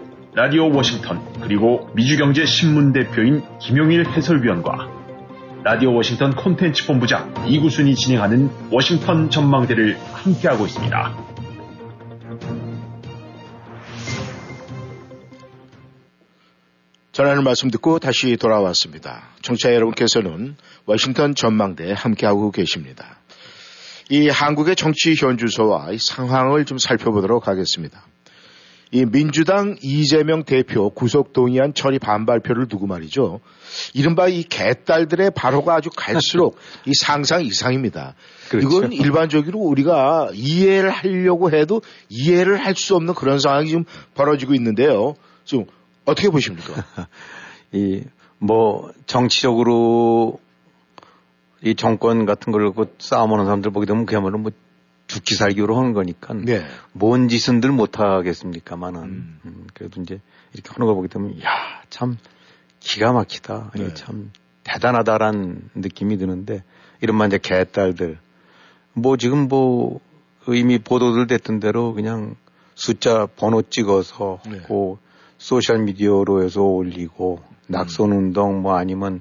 라디오 워싱턴 그리고 미주경제신문 대표인 김용일 해설위원과 라디오 워싱턴 콘텐츠 본부장 이구순이 진행하는 워싱턴 전망대를 함께하고 있습니다. 전하는 말씀 듣고 다시 돌아왔습니다. 청취자 여러분께서는 워싱턴 전망대에 함께하고 계십니다. 이 한국의 정치 현주소와 이 상황을 좀 살펴보도록 하겠습니다. 이 민주당 이재명 대표 구속동의안 처리 반발표를 두고 말이죠. 이른바 이 개딸들의 발호가 아주 갈수록 이 상상 이상입니다. 그렇죠. 이건 일반적으로 우리가 이해를 하려고 해도 이해를 할 수 없는 그런 상황이 지금 벌어지고 있는데요. 지금 어떻게 보십니까? 이 뭐 정치적으로 이 정권 같은 걸 싸움하는 사람들 보게 되면 그야말로 뭐 죽기 살기로 하는 거니까 네. 뭔 짓은들 못하겠습니까만은 음. 음, 그래도 이제 이렇게 하는 걸 보기 때문에 야, 참 기가 막히다. 네. 참 대단하다란 느낌이 드는데 이른바 이제 개딸들 뭐 지금 뭐 이미 보도들 됐던 대로 그냥 숫자 번호 찍어서 네. 고 소셜미디어로 해서 올리고 음. 낙선운동 뭐 아니면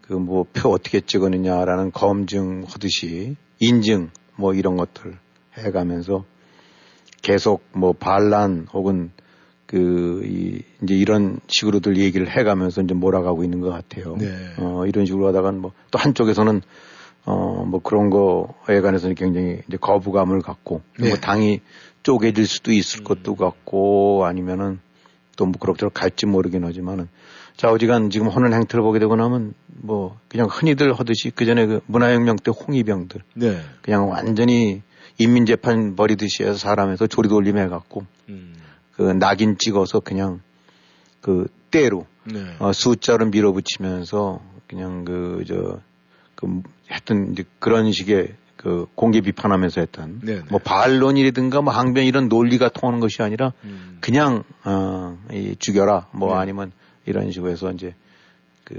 그 뭐 표 어떻게 찍었느냐라는 검증하듯이 인증 뭐 이런 것들 해가면서 계속 뭐 반란 혹은 그 이 이제 이런 식으로들 얘기를 해가면서 이제 몰아가고 있는 것 같아요. 네. 어 이런 식으로 하다간 뭐 또 한쪽에서는 어 뭐 그런 거에 관해서는 굉장히 이제 거부감을 갖고 네. 뭐 당이 쪼개질 수도 있을 음. 것도 같고 아니면은 또 뭐 그럭저럭 갈지 모르긴 하지만은 좌우지간 지금 하는 행태를 보게 되고 나면 뭐 그냥 흔히들 하듯이 그전에 그 문화혁명 때 홍위병들 네. 그냥 완전히 인민재판 벌이듯이 해서 사람에서 조리돌림 해갖고 음. 그 낙인 찍어서 그냥 그 때로 네. 어, 숫자로 밀어붙이면서 그냥 그 저 그 했던 이제 그런 식의 그 공개 비판하면서 했던 네네. 뭐 반론이라든가 뭐 항변 이런 논리가 통하는 것이 아니라 음. 그냥 어, 이 죽여라 뭐 네. 아니면 이런 식으로 해서 이제 그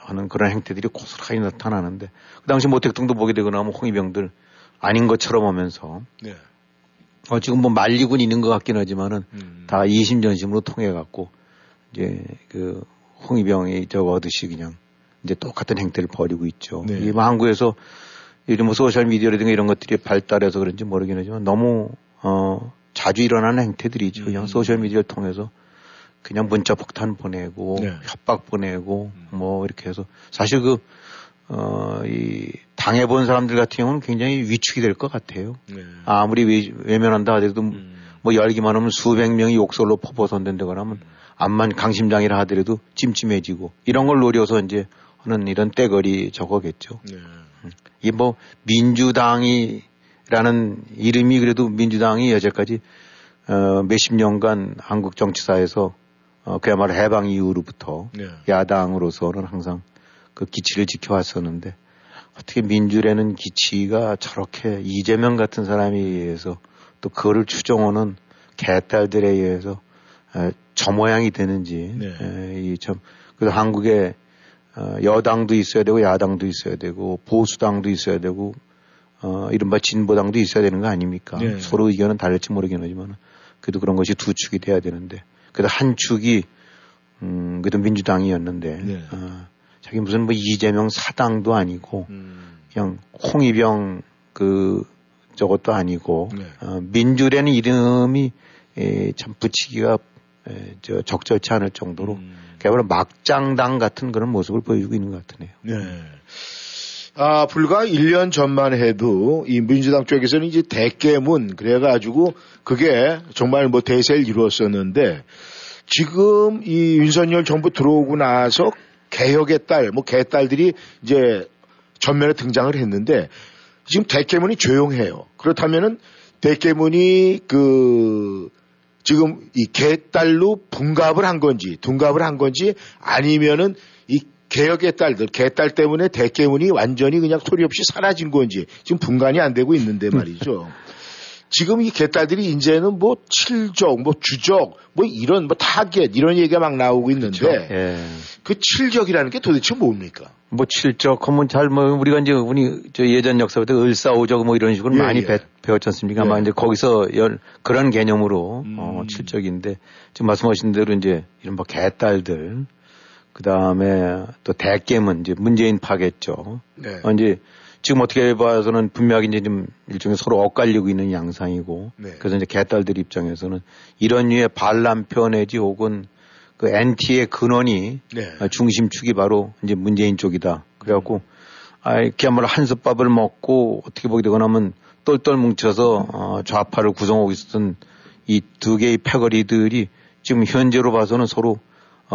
하는 그런 행태들이 고스란히 나타나는데 그 당시 모택동도 보게 되고 나면 홍위병들 아닌 것처럼 하면서 네. 어 지금 뭐 말리고 있는 것 같긴 하지만은 음. 다 이심전심으로 통해 갖고 이제 그 홍위병이 저거 하듯이 그냥 이제 똑같은 행태를 벌이고 있죠. 네. 이 한국에서 요즘 뭐 소셜미디어라든가 이런 것들이 발달해서 그런지 모르긴 하지만 너무, 어, 자주 일어나는 행태들이죠. 음. 그냥 소셜미디어를 통해서 그냥 문자 폭탄 보내고, 네. 협박 보내고, 음. 뭐, 이렇게 해서. 사실 그, 어, 이, 당해본 사람들 같은 경우는 굉장히 위축이 될 것 같아요. 네. 아무리 위, 외면한다 하더라도 음. 뭐 열기만 하면 수백 명이 욕설로 퍼버선된다거나 하면 음. 암만 강심장이라 하더라도 찜찜해지고 이런 걸 노려서 이제 하는 이런 떼거리 저거겠죠. 네. 이 뭐 민주당이라는 이름이 그래도 민주당이 여태까지 어 몇십 년간 한국 정치사에서 어 그야말로 해방 이후로부터 네. 야당으로서는 항상 그 기치를 지켜왔었는데 어떻게 민주라는 기치가 저렇게 이재명 같은 사람에 의해서 또 그거를 추종하는 개딸들에 의해서 저 모양이 되는지. 네. 이 참 그래서 한국에 여당도 있어야 되고 야당도 있어야 되고 보수당도 있어야 되고 어, 이른바 진보당도 있어야 되는 거 아닙니까? 네. 서로 의견은 다를지 모르긴 하지만 그래도 그런 것이 두 축이 돼야 되는데 그래도 한 축이 음, 그래도 민주당이었는데 네. 어, 자기 무슨 뭐 이재명 사당도 아니고 음. 그냥 홍의병 그 저것도 아니고 네. 어, 민주라는 이름이 에, 참 붙이기가 에, 저 적절치 않을 정도로 음. 그야말로 막장당 같은 그런 모습을 보여주고 있는 것 같네요. 네. 아, 불과 일 년 전만 해도 이 민주당 쪽에서는 이제 대깨문, 그래가지고 그게 정말 뭐 대세를 이루었었는데 지금 이 윤석열 정부 들어오고 나서 개혁의 딸, 뭐 개딸들이 이제 전면에 등장을 했는데 지금 대깨문이 조용해요. 그렇다면은 대깨문이 그 지금 이 개딸로 분갑을 한 건지, 둔갑을 한 건지 아니면은 이 개혁의 딸들, 개딸 때문에 대깨문이 완전히 그냥 소리 없이 사라진 건지 지금 분간이 안 되고 있는데 말이죠. 지금 이 개딸들이 이제는 뭐 칠적, 뭐 주적, 뭐 이런 뭐 타겟 이런 얘기가 막 나오고 있는데 그렇죠. 예. 그 칠적이라는 게 도대체 뭡니까? 뭐 칠적 하면 잘 뭐 우리가 이제 우리 저 예전 역사부터 을사오적 뭐 이런 식으로 예, 많이 예. 배웠지 않습니까? 예. 아마 이제 거기서 열, 그런 개념으로 음. 어, 칠적인데 지금 말씀하신 대로 이제 이른바 개딸들. 그 다음에 또 대깨문 이제 문재인 파겠죠. 네. 어, 이제 지금 어떻게 봐서는 분명히 이제 좀 일종의 서로 엇갈리고 있는 양상이고. 네. 그래서 이제 개딸들 입장에서는 이런 류의 반란표 내지 혹은 그 엔티의 근원이 네. 중심축이 바로 이제 문재인 쪽이다. 그래갖고 음. 아이, 그야말로 한솥밥을 먹고 어떻게 보게 되거나 하면 똘똘 뭉쳐서 어, 좌파를 구성하고 있었던 이 두 개의 패거리들이 지금 현재로 봐서는 서로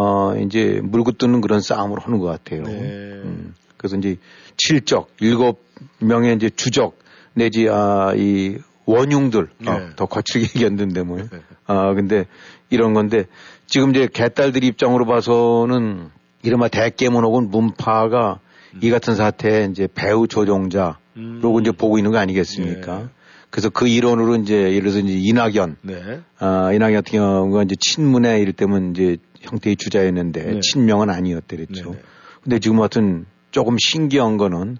어, 이제, 물고 뜯는 그런 싸움을 하는 것 같아요. 네. 음, 그래서 이제, 칠적, 일곱 명의 이제 주적, 내지, 아, 이, 원흉들, 네. 어, 더 거칠게 얘기했는데, 뭐. 아, 근데, 이런 건데, 지금 이제 개딸들 입장으로 봐서는, 이른바 대깨문 혹은 문파가 음. 이 같은 사태에 이제 배후 조종자로 음. 이제 보고 있는 거 아니겠습니까? 네. 그래서 그 이론으로 이제, 예를 들어서 이제 이낙연. 네. 아, 이낙연 같은 경우가 이제 친문에 이럴 때면 이제, 형태의 주자였는데 네. 친명은 아니었더랬죠. 네네. 근데 지금 하여튼 조금 신기한 거는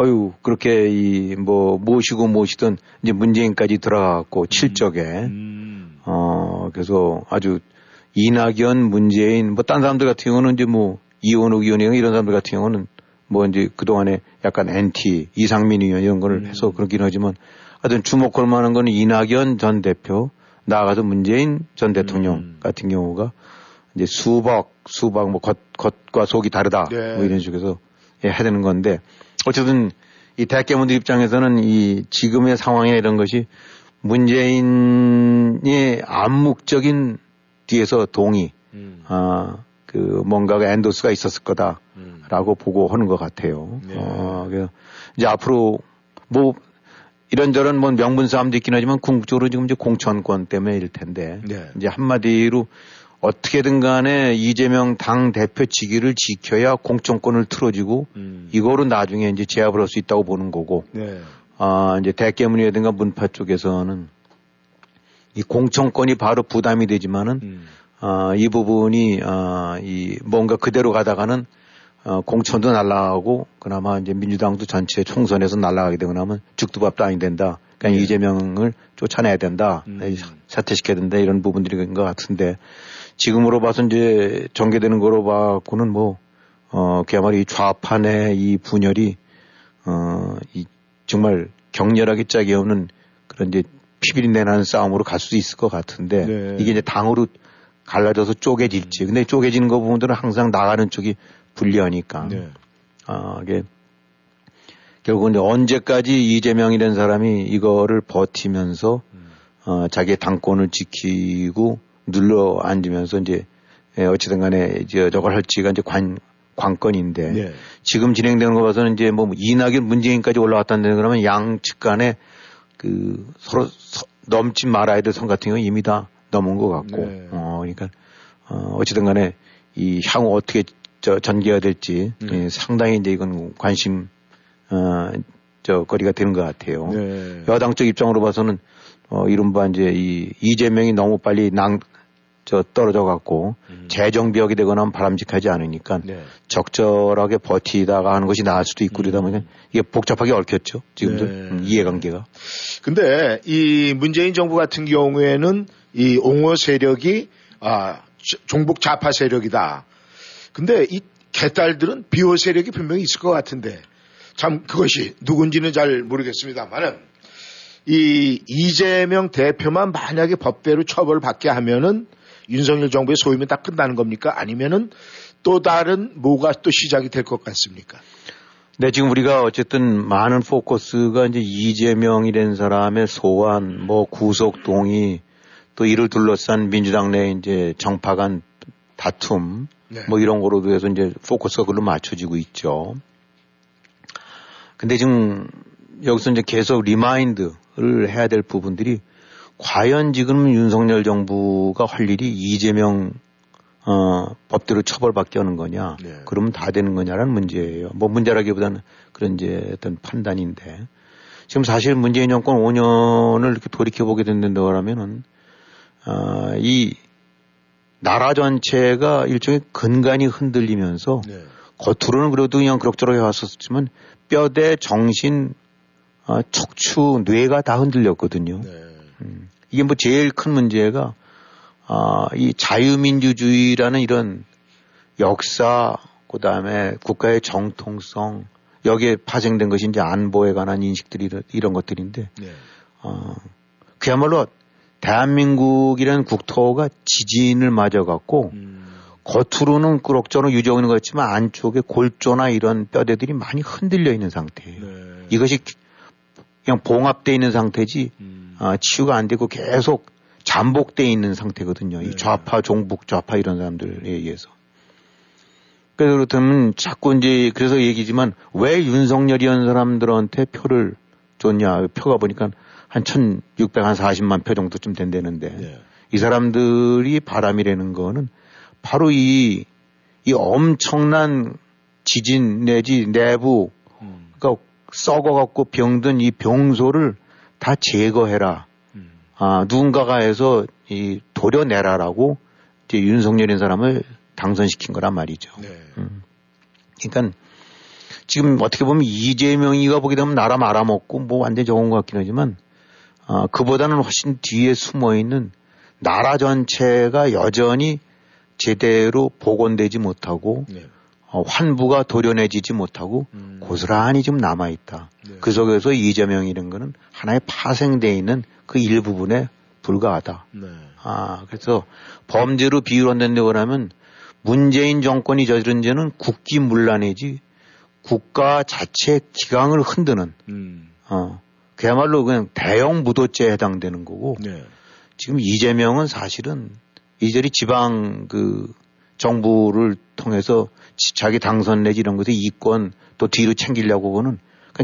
어유 그렇게 이 뭐 모시고 모시던 이제 문재인까지 들어가고 음. 칠적에 음. 어 그래서 아주 이낙연, 문재인 뭐 딴 사람들 같은 경우는 이제 뭐 이원욱 의원 이런 사람들 같은 경우는 뭐 이제 그 동안에 약간 엔티 이상민 의원 이런 거를 음. 해서 그렇긴 하지만 하여튼 주목할 만한 거는 이낙연 전 대표 나아가서 문재인 전 대통령 음. 같은 경우가 이제 수박, 수박, 뭐, 겉, 겉과 속이 다르다. 네. 뭐 이런 식으로 예, 해야 되는 건데. 어쨌든 이 대깨문들 입장에서는 이 지금의 상황이나 이런 것이 문재인의 암묵적인 뒤에서 동의, 음. 아, 그 뭔가가 엔도스가 있었을 거다라고 음. 보고 하는 것 같아요. 네. 아, 그래서 이제 앞으로 뭐 이런저런 뭐 명분 싸움도 있긴 하지만 궁극적으로 지금 이제 공천권 때문에 일 텐데. 네. 이제 한마디로 어떻게든 간에 이재명 당 대표 직위를 지켜야 공천권을 틀어지고 음. 이거로 나중에 이제 제압을 할 수 있다고 보는 거고, 네. 아 이제 대깨문이라든가 문파 쪽에서는 이 공천권이 바로 부담이 되지만은 음. 아, 이 부분이 아, 이 뭔가 그대로 가다가는 어, 공천도 날아가고 그나마 이제 민주당도 전체 총선에서 날아가게 되고 나면 죽두밥도 아니 된다. 그냥 네. 이재명을 쫓아내야 된다. 음. 사퇴시켜야 된다. 이런 부분들인 것 같은데. 지금으로 봐서 이제 전개되는 거로 봐고는 뭐, 어, 그야말로 이 좌판의 이 분열이, 어, 이 정말 격렬하게 짝이 없는 그런 이제 피비린내 나는 싸움으로 갈 수도 있을 것 같은데 네. 이게 이제 당으로 갈라져서 쪼개질지. 근데 쪼개지는 거 보면은 항상 나가는 쪽이 불리하니까. 네. 아, 이게 결국은 이제 언제까지 이재명이라는 사람이 이거를 버티면서 음. 어, 자기의 당권을 지키고 눌러 앉으면서 이제 어찌든 간에 이제 저걸 할지가 이제 관, 관건인데 네. 지금 진행되는 거 봐서는 이제 뭐 이낙연 문재인까지 올라왔다는데 그러면 양측 간에 그 서로 서, 넘지 말아야 될 선 같은 경우 이미 다 넘은 것 같고 네. 어, 그러니까 어, 어찌든 간에 이 향후 어떻게 저, 전개가 될지 네. 예, 상당히 이제 이건 관심 어, 저 거리가 되는 것 같아요. 네. 여당 쪽 입장으로 봐서는 어, 이른바 이제 이 이재명이 너무 빨리 낭 저 떨어져 갖고 음. 재정비역이 되거나 하면 바람직하지 않으니까 네. 적절하게 버티다가 하는 것이 나을 수도 있고 그러다 보니까 이게 복잡하게 얽혔죠. 지금도 네. 이해관계가. 근데 이 문재인 정부 같은 경우에는 이 옹호 세력이 아, 종북 좌파 세력이다. 근데 이 개딸들은 비호 세력이 분명히 있을 것 같은데 참 그것이 누군지는 잘 모르겠습니다만은 이 이재명 대표만 만약에 법대로 처벌받게 하면은 윤석열 정부의 소임이 다 끝나는 겁니까? 아니면은 또 다른 뭐가 또 시작이 될 것 같습니까? 네, 지금 우리가 어쨌든 많은 포커스가 이제 이재명이라는 사람의 소환, 뭐 구속 동의, 또 이를 둘러싼 민주당 내 이제 정파 간 다툼, 네. 뭐 이런 거로도 해서 이제 포커스가 그걸로 맞춰지고 있죠. 근데 지금 여기서 이제 계속 리마인드를 해야 될 부분들이 과연 지금 윤석열 정부가 할 일이 이재명 어, 법대로 처벌받게 하는 거냐, 네. 그러면 다 되는 거냐라는 문제예요. 뭐 문제라기보다는 그런 이제 어떤 판단인데 지금 사실 문재인 정권 오 년을 이렇게 돌이켜 보게 된다고 하면은 어, 이 나라 전체가 일종의 근간이 흔들리면서 네. 겉으로는 그래도 그냥 그럭저럭 해왔었지만 뼈대 정신 아, 척추, 뇌가 다 흔들렸거든요. 네. 음, 이게 뭐 제일 큰 문제가, 아, 이 자유민주주의라는 이런 역사, 그 다음에 국가의 정통성, 여기에 파생된 것이 이제 안보에 관한 인식들이 이런, 이런 것들인데, 네. 어, 그야말로 대한민국이라는 국토가 지진을 맞아갖고, 음. 겉으로는 그럭저럭 유지하고 있는 것 같지만 안쪽에 골조나 이런 뼈대들이 많이 흔들려 있는 상태예요. 네. 이것이 그냥 봉합되어 있는 상태지 음. 아, 치유가 안 되고 계속 잠복되어 있는 상태거든요. 네. 이 좌파, 종북, 좌파 이런 사람들에 의해서. 그래서 그렇다면 자꾸 이제 그래서 얘기지만 왜 윤석열이란 사람들한테 표를 줬냐. 표가 보니까 한 천육백사십만 표 정도쯤 된다는데 네. 이 사람들이 바람이라는 거는 바로 이, 이 엄청난 지진 내지 내부 음. 그러니까 썩어갖고 병든 이 병소를 다 제거해라. 음. 아, 누군가가 해서 이 도려내라라고 이제 윤석열인 사람을 당선시킨 거란 말이죠. 네. 음. 그러니까 지금 어떻게 보면 이재명이가 보게 되면 나라 말아먹고 뭐 완전히 적은 것 같긴 하지만 아, 그보다는 훨씬 뒤에 숨어있는 나라 전체가 여전히 제대로 복원되지 못하고 네. 어, 환부가 도려내지지 못하고 음. 고스란히 좀 남아있다. 네. 그 속에서 이재명이라는 거는 하나의 파생되어 있는 그 일부분에 불과하다. 네. 아, 그래서 범죄로 비유한다고 하면 문재인 정권이 저지른 죄는 국기문란이지 국가 자체 기강을 흔드는 음. 어, 그야말로 그냥 대형 무도죄에 해당되는 거고 네. 지금 이재명은 사실은 이들이 지방 그 정부를 통해서 자기 당선 내지 이런 것에 이권 또 뒤로 챙기려고 하는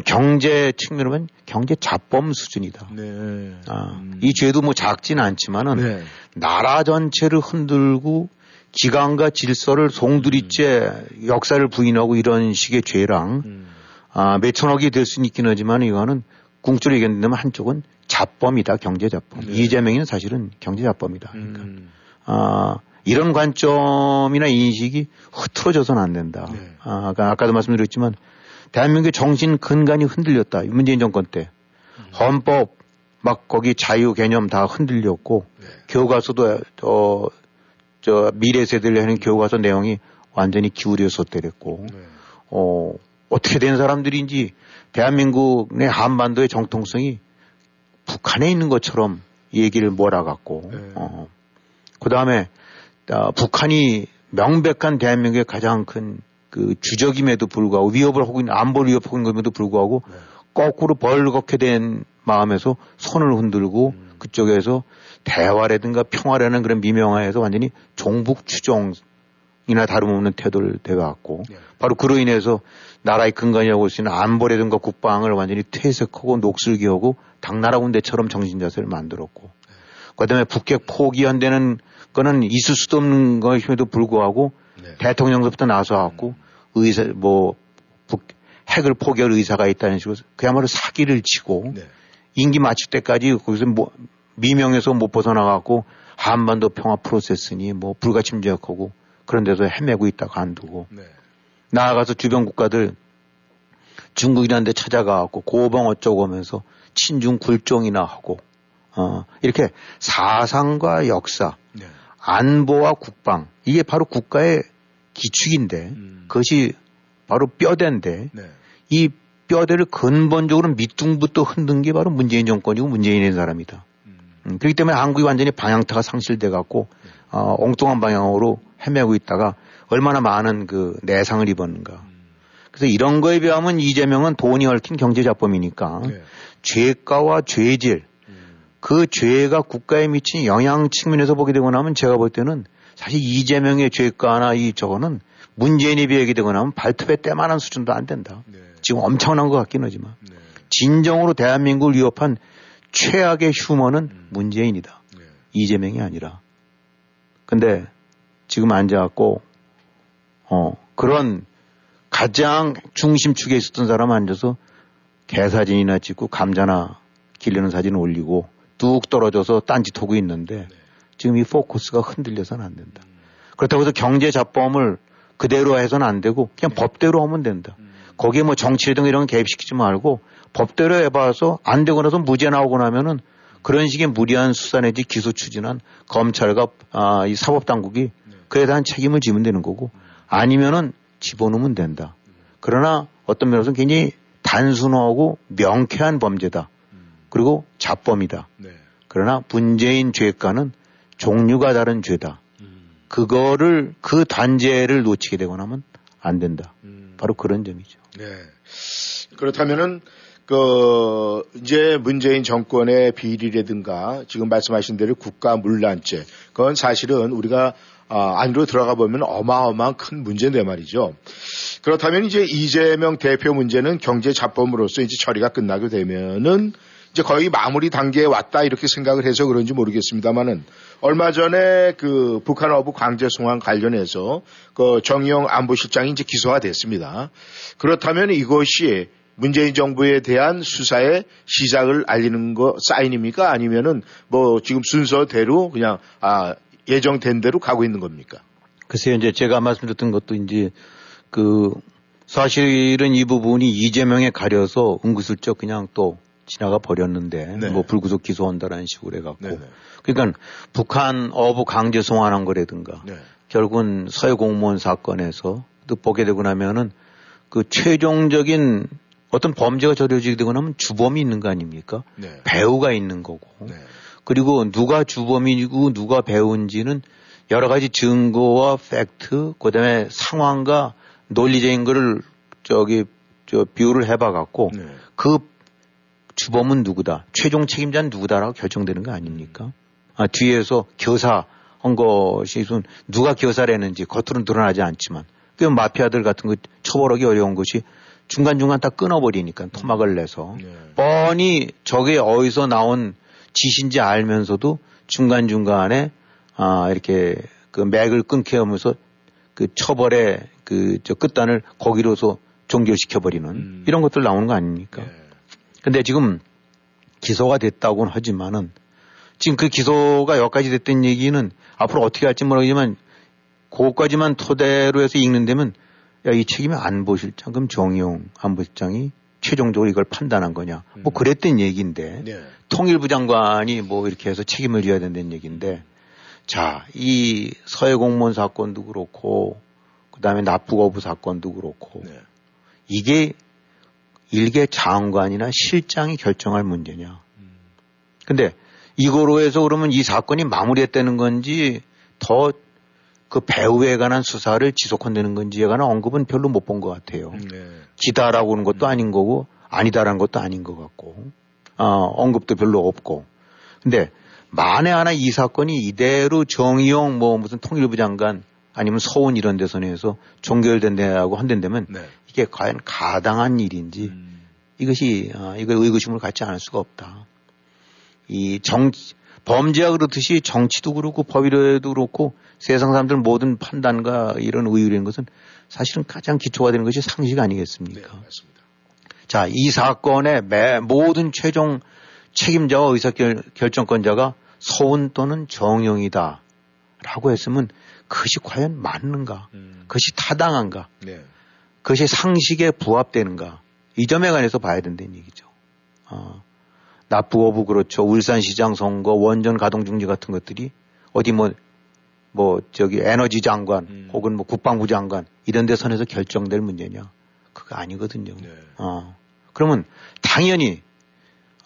경제 측면으로는 경제 자범 수준이다. 네. 아, 음. 이 죄도 뭐 작지는 않지만은 네. 나라 전체를 흔들고 기강과 질서를 송두리째 음. 역사를 부인하고 이런 식의 죄랑 음. 아, 몇천억이 될 수는 있긴 하지만 이거는 궁주로 얘기한다면 한쪽은 자범이다. 경제 자범. 네. 이재명이는 사실은 경제 자범이다. 그러니까. 음. 아, 이런 관점이나 인식이 흐트러져서는 안 된다. 네. 아, 아까, 아까도 말씀드렸지만 대한민국의 정신 근간이 흔들렸다. 문재인 정권 때. 헌법 막 거기 자유 개념 다 흔들렸고 네. 교과서도 어, 저 미래 세대를 하는 교과서 내용이 완전히 기울여서 때렸고 네. 어, 어떻게 된 사람들인지 대한민국 내 한반도의 정통성이 북한에 있는 것처럼 얘기를 몰아갔고 네. 어. 그 다음에, 어, 북한이 명백한 대한민국의 가장 큰 그 주적임에도 불구하고 위협을 하고 있는, 안보 위협하고 있는 것임에도 불구하고 네. 거꾸로 벌겋게 된 마음에서 손을 흔들고 음. 그쪽에서 대화라든가 평화라는 그런 미명하에서 완전히 종북 추종이나 다름없는 태도를 대해왔고 네. 바로 그로 인해서 나라의 근간이라고 할 수 있는 안보라든가 국방을 완전히 퇴색하고 녹슬기하고 당나라 군대처럼 정신자세를 만들었고 그 다음에 북핵 포기한다는 거는 있을 수도 없는 것임에도 불구하고 네. 대통령서부터 나서갖고 의사, 뭐, 북, 핵을 포기할 의사가 있다는 식으로 그야말로 사기를 치고 네. 임기 마칠 때까지 거기서 뭐 미명에서 못 벗어나갖고 한반도 평화 프로세스니 뭐 불가침지역하고 그런 데서 헤매고 있다가 안 두고 네. 나아가서 주변 국가들 중국이라는 데 찾아가갖고 고방 어쩌고 하면서 친중 굴종이나 하고 어 이렇게 사상과 역사 네. 안보와 국방 이게 바로 국가의 기축인데 음. 그것이 바로 뼈대인데 네. 이 뼈대를 근본적으로 밑둥부터 흔든 게 바로 문재인 정권이고 문재인인 사람이다. 음. 음, 그렇기 때문에 한국이 완전히 방향타가 상실돼 갖고 네. 어, 엉뚱한 방향으로 헤매고 있다가 얼마나 많은 그 내상을 입었는가. 음. 그래서 이런 거에 비하면 이재명은 돈이 얽힌 경제자범이니까 네. 죄가와 죄질 음. 그 죄가 국가에 미친 영향 측면에서 보게 되고 나면 제가 볼 때는 사실 이재명의 죄가나 이 저거는 문재인에 비해 되고 나면 발톱에 때만한 수준도 안 된다. 네. 지금 엄청난 것 같긴 하지만 네. 진정으로 대한민국을 위협한 최악의 휴머는 음. 문재인이다. 네. 이재명이 아니라. 근데 지금 앉아갖고 어 그런 가장 중심축에 있었던 사람 앉아서 개사진이나 찍고 감자나 길르는 사진 올리고 뚝 떨어져서 딴짓하고 있는데 네. 지금 이 포커스가 흔들려서는 안 된다. 음. 그렇다고 해서 경제 잡범을 그대로 해서는 안 되고 그냥 네. 법대로 하면 된다. 음. 거기에 뭐 정치 등 이런 거 개입시키지 말고 법대로 해봐서 안 되고 나서 무죄 나오고 나면은 그런 식의 무리한 수사 내지 기소 추진한 검찰과 아, 이 사법당국이 네. 그에 대한 책임을 지면 되는 거고 음. 아니면은 집어넣으면 된다. 음. 그러나 어떤 면에서는 굉장히 단순하고 명쾌한 범죄다. 음. 그리고 잡범이다. 네. 그러나 문재인 죄과는 종류가 다른 죄다. 그거를 그 단죄를 놓치게 되거나 하면 안 된다. 음. 바로 그런 점이죠. 네. 그렇다면은 그 이제 문재인 정권의 비리라든가 지금 말씀하신 대로 국가 문란죄 그건 사실은 우리가 안으로 들어가 보면 어마어마한 큰 문제인데 말이죠. 그렇다면 이제 이재명 대표 문제는 경제 잡범으로서 이제 처리가 끝나게 되면은 이제 거의 마무리 단계에 왔다 이렇게 생각을 해서 그런지 모르겠습니다만은 얼마 전에 그 북한 어부 강제 송환 관련해서 그 정의용 안보실장이 이제 기소가 됐습니다. 그렇다면 이것이 문재인 정부에 대한 수사의 시작을 알리는 거 사인입니까? 아니면은 뭐 지금 순서대로 그냥 아 예정된 대로 가고 있는 겁니까? 글쎄요, 이제 제가 말씀드렸던 것도 이제 그 사실은 이 부분이 이재명에 가려서 은근슬쩍 그냥 또 지나가 버렸는데 네. 뭐 불구속 기소한다라는 식으로 해갖고 네네. 그러니까 북한 어부 강제 송환한 거라든가 네. 결국은 서해 공무원 사건에서 또 보게 되고 나면은 그 최종적인 어떤 범죄가 저려지게 되고 나면 주범이 있는 거 아닙니까? 네. 배우가 있는 거고 네. 그리고 누가 주범이고 누가 배우인지는 여러 가지 증거와 팩트 그다음에 상황과 논리적인 거를 저기 저 비유를 해봐갖고 네. 그 주범은 누구다, 최종 책임자는 누구다라고 결정되는 거 아닙니까? 아, 뒤에서 교사한 것이 누가 교사를 했는지 겉으로는 드러나지 않지만 그 마피아들 같은 거 처벌하기 어려운 것이 중간중간 다 끊어버리니까 토막을 내서 네. 뻔히 저게 어디서 나온 짓인지 알면서도 중간중간에 아, 이렇게 그 맥을 끊게 하면서 그 처벌의 그 저 끝단을 거기로서 종결시켜버리는 음. 이런 것들 나오는 거 아닙니까? 네. 근데 지금 기소가 됐다고는 하지만은 지금 그 기소가 여기까지 됐던 얘기는 앞으로 어떻게 할지 모르겠지만 그것까지만 토대로 해서 읽는다면 야, 이 책임이 안보실장, 그럼 정의용 안보실장이 최종적으로 이걸 판단한 거냐. 음. 뭐 그랬던 얘기인데 네. 통일부 장관이 뭐 이렇게 해서 책임을 져야 된다는 얘기인데 자, 이 서해 공무원 사건도 그렇고 그 다음에 납북어부 사건도 그렇고 네. 이게 일개 장관이나 실장이 결정할 문제냐. 근데 이거로 해서 그러면 이 사건이 마무리했다는 건지 더 그 배우에 관한 수사를 지속한다는 건지에 관한 언급은 별로 못 본 것 같아요. 네. 기다라고 하는 것도 아닌 거고 아니다라는 것도 아닌 것 같고 어, 언급도 별로 없고 근데 만에 하나 이 사건이 이대로 정의용 뭐 무슨 통일부 장관 아니면 서훈 이런 데서 해서 종결된 데하고 한다면 네. 이게 과연 가당한 일인지 음. 이것이 어, 이걸 의구심을 갖지 않을 수가 없다. 이 정치 범죄가 그렇듯이 정치도 그렇고 법이라도 그렇고 세상 사람들 모든 판단과 이런 의율인 것은 사실은 가장 기초가 되는 것이 상식 아니겠습니까? 네, 맞습니다. 자, 이 사건의 매, 모든 최종 책임자와 의사결정권자가 서훈 또는 정용이다 라고 했으면 그것이 과연 맞는가, 음. 그것이 타당한가, 네. 그것이 상식에 부합되는가, 이 점에 관해서 봐야 된다는 얘기죠. 어, 납부거부 그렇죠. 울산시장 선거, 원전 가동 중지 같은 것들이 어디 뭐, 뭐 저기 에너지 장관 음. 혹은 뭐 국방부 장관 이런 데 선에서 결정될 문제냐, 그거 아니거든요. 네. 어, 그러면 당연히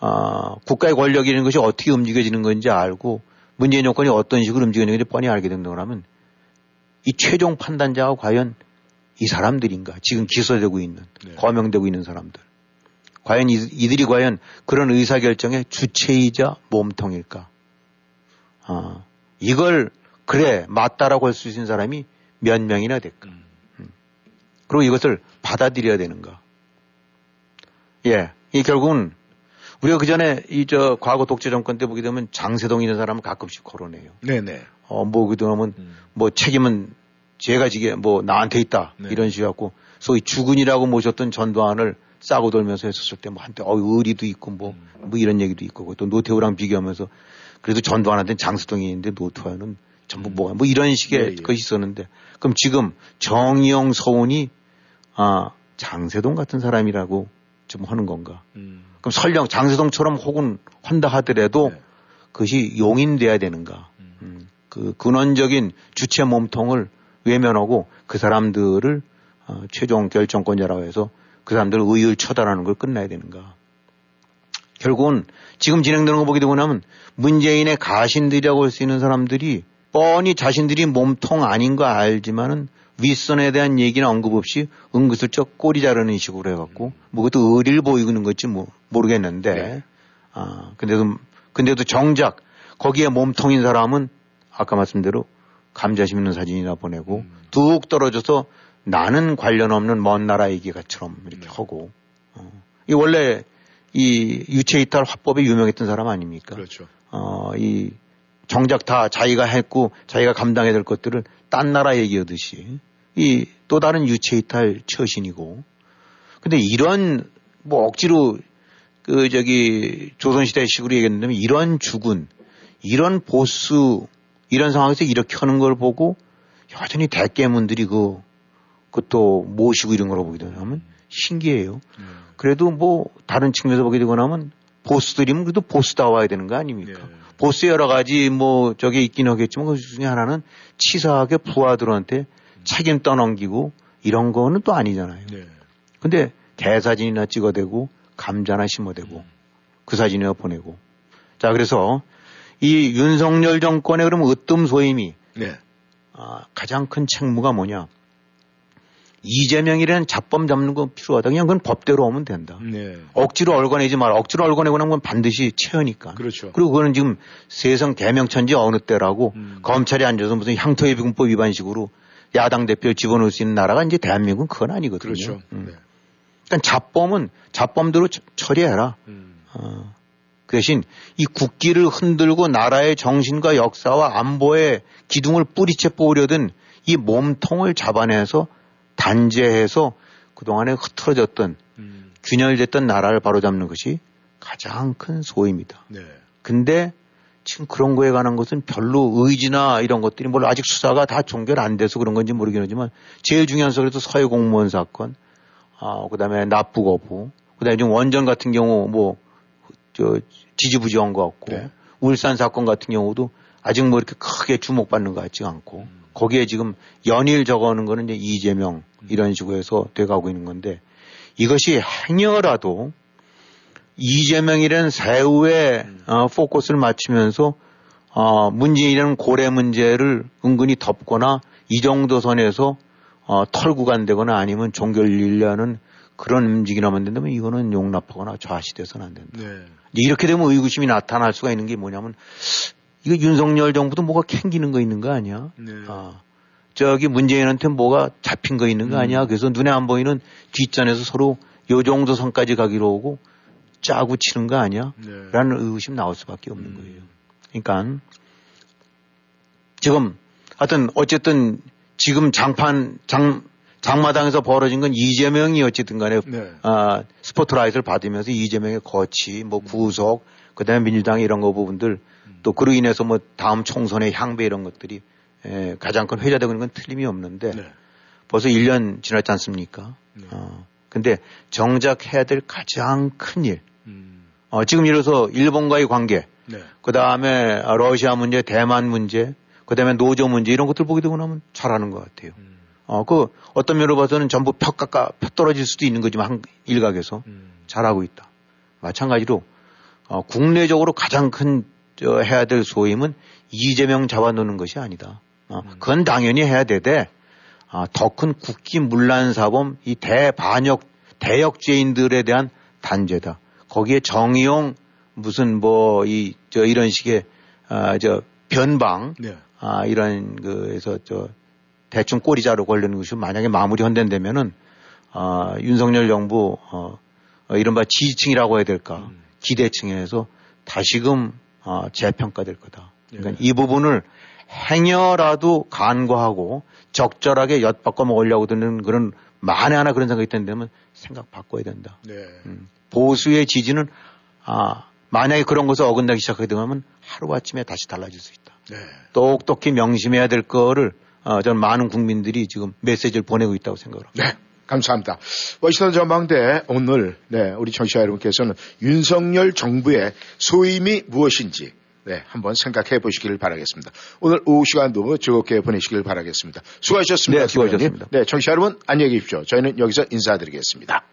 어, 국가의 권력이라는 것이 어떻게 움직여지는 건지 알고 문재인 정권이 어떤 식으로 움직여지는지 뻔히 알게 된다고 하면 이 최종 판단자가 과연 이 사람들인가, 지금 기소되고 있는 네. 거명되고 있는 사람들, 과연 이, 이들이 과연 그런 의사결정의 주체이자 몸통일까. 어, 이걸 그래 맞다라고 할 수 있는 사람이 몇 명이나 될까. 음. 그리고 이것을 받아들여야 되는가. 예, 이 결국은 우리가 그 전에 이 저 과거 독재 정권 때 보게 되면 장세동 이런 사람은 가끔씩 거론해요. 네네. 어, 뭐 그동안은 음. 뭐 책임은 제가 지게 뭐 나한테 있다 네. 이런 식으로 갖고 소위 주군이라고 모셨던 전두환을 싸고 돌면서 했었을 때 뭐 한때 어 의리도 있고 뭐뭐 음. 뭐 이런 얘기도 있고, 또 노태우랑 비교하면서 그래도 전두환한테는 장세동이 있는데 노태우는 전부 음. 뭐가 뭐 이런 식의 예, 예. 것이 있었는데, 그럼 지금 정의용 서훈이 아 장세동 같은 사람이라고 좀 하는 건가? 음. 그럼 설령 장세동처럼 혹은 한다 하더라도 네. 그것이 용인돼야 되는가? 음. 음. 그 근원적인 주체 몸통을 외면하고 그 사람들을 어, 최종 결정권자라고 해서 그 사람들을 의율 처단하는 걸 끝내야 되는가? 결국은 지금 진행되는 거 보게 되고 나면 문재인의 가신들이라고 할 수 있는 사람들이 뻔히 자신들이 몸통 아닌 거 알지만은 윗선에 대한 얘기는 언급 없이 은근슬쩍 꼬리 자르는 식으로 해갖고 뭐 그것도 의리를 보이는 건지 뭐 모르겠는데, 네. 아 근데도 근데도 정작 거기에 몸통인 사람은 아까 말씀대로 감자심 있는 사진이나 보내고 음. 뚝 떨어져서 나는 관련 없는 먼 나라 얘기가처럼 이렇게 네. 하고, 어, 이 원래 이 유체이탈 화법에 유명했던 사람 아닙니까? 그렇죠. 어, 이 정작 다 자기가 했고 자기가 감당해야 될 것들을 딴 나라 얘기하듯이 이 또 다른 유체이탈 처신이고, 근데 이런 뭐 억지로 그 저기 조선시대식으로 얘기했는데 이런 주군, 이런 보스, 이런 상황에서 이렇게 하는 걸 보고 여전히 대깨문들이 그 그것도 모시고 이런 걸 보게 되면 신기해요. 그래도 뭐 다른 측면에서 보게 되고 나면 보스들이면 그래도 보스다워야 되는 거 아닙니까? 네. 보스 여러 가지 뭐 저게 있긴 하겠지만 그 중에 하나는 치사하게 부하들한테 음. 책임 떠넘기고 이런 거는 또 아니잖아요. 네. 근데 개사진이나 찍어대고 감자나 심어대고 음. 그 사진이나 보내고. 자, 그래서 이 윤석열 정권의 그럼 으뜸소임이 네. 아, 가장 큰 책무가 뭐냐? 이재명이라는 잡범 잡는 거 필요하다. 그냥 그건 법대로 오면 된다. 네. 억지로 얼거내지 마라. 억지로 얼거내고 나면 반드시 채우니까. 그렇죠. 그리고 그거는 지금 세상 대명천지 어느 때라고 음. 검찰이 앉아서 무슨 향토의 비군법 위반식으로 야당 대표를 집어넣을 수 있는 나라가 이제 대한민국은 그건 아니거든요. 그렇죠. 음. 네. 일단 잡범은 잡범대로 처, 처리해라. 음. 어. 그 대신 이 국기를 흔들고 나라의 정신과 역사와 안보의 기둥을 뿌리채 뽑으려던 이 몸통을 잡아내서 단죄해서 그동안에 흐트러졌던 음. 균열됐던 나라를 바로잡는 것이 가장 큰 소임이다. 네. 근데 지금 그런 거에 관한 것은 별로 의지나 이런 것들이 뭘 아직 수사가 다 종결 안 돼서 그런 건지 모르긴 하지만 제일 중요한 사건에서 서해 공무원 사건, 어, 그 다음에 납부 거부, 그 다음에 지금 원전 같은 경우 뭐, 저, 지지부지한 것 같고, 네. 울산 사건 같은 경우도 아직 뭐 이렇게 크게 주목받는 것 같지 않고, 음. 거기에 지금 연일 저거 하는 거는 이제 이재명 이런 식으로 해서 돼가고 있는 건데, 이것이 행여라도 이재명이라는 새우에 음. 어, 포커스를 맞추면서 어, 문재인이라는 고래 문제를 은근히 덮거나 이 정도 선에서 어, 털고 간다거나 아니면 종결일려는 그런 움직임이라면 안 된다면 이거는 용납하거나 좌시돼서는 안 된다. 네. 이렇게 되면 의구심이 나타날 수가 있는 게 뭐냐면, 이거 윤석열 정부도 뭐가 캥기는 거 있는 거 아니야? 네. 아, 저기 문재인한테 뭐가 잡힌 거 있는 거 아니야? 음. 그래서 눈에 안 보이는 뒷전에서 서로 요 정도 선까지 가기로 오고 짜고 치는 거 아니야? 네. 라는 의구심 나올 수밖에 없는 음. 거예요. 그러니까 지금 하여튼 어쨌든 지금 장판 장 장마당에서 벌어진 건 이재명이 어쨌든 간에 네. 아, 스포트라이트를 받으면서 이재명의 거취, 뭐 구속, 그다음에 민주당 이런 거 부분들 또 그로 인해서 뭐 다음 총선의 향배 이런 것들이 에, 가장 큰 회자되고 있는 건 틀림이 없는데 네. 벌써 일 년 지났지 않습니까? 네. 어, 근데 정작 해야 될 가장 큰 일. 음. 어, 지금 예를 들어서 일본과의 관계, 네. 그 다음에 러시아 문제, 대만 문제, 그 다음에 노조 문제 이런 것들 보게 되고 나면 잘하는 것 같아요. 음. 어, 그 어떤 면으로 봐서는 전부 펴 깎아, 펴 떨어질 수도 있는 거지만 한 일각에서 음. 잘하고 있다. 마찬가지로 어, 국내적으로 가장 큰 저, 해야 될 소임은 이재명 잡아놓는 것이 아니다. 어, 음. 그건 당연히 해야 되되 아, 더 큰 국기 문란 사범, 이 대반역, 대역죄인들에 대한 단죄다. 거기에 정의용 무슨 뭐 이 저 이런 식의 아 저 변방 네. 아 이런 그에서 저 대충 꼬리자로 걸리는 것이 만약에 마무리 헌된다면은 아 윤석열 정부 어, 어 이른바 지지층이라고 해야 될까 음. 기대층에서 다시금 아 재평가될 거다. 그러니까 네. 이 부분을 행여라도 간과하고 적절하게 엿바꿔 먹으려고 드는 그런 만에 하나 그런 생각이 든다면 생각 바꿔야 된다. 네. 음. 보수의 지지는 아, 만약에 그런 것을 어긋나기 시작하게 되면 하루아침에 다시 달라질 수 있다. 네. 똑똑히 명심해야 될 거를 어, 저는 많은 국민들이 지금 메시지를 보내고 있다고 생각을 합니다. 네. 감사합니다. 워싱턴 전망대 오늘 네, 우리 청취자 여러분께서는 윤석열 정부의 소임이 무엇인지 네, 한번 생각해 보시기를 바라겠습니다. 오늘 오후 시간도 즐겁게 보내시길 바라겠습니다. 수고하셨습니다. 네, 수고하셨습니다. 네, 청취자 여러분 안녕히 계십시오. 저희는 여기서 인사드리겠습니다.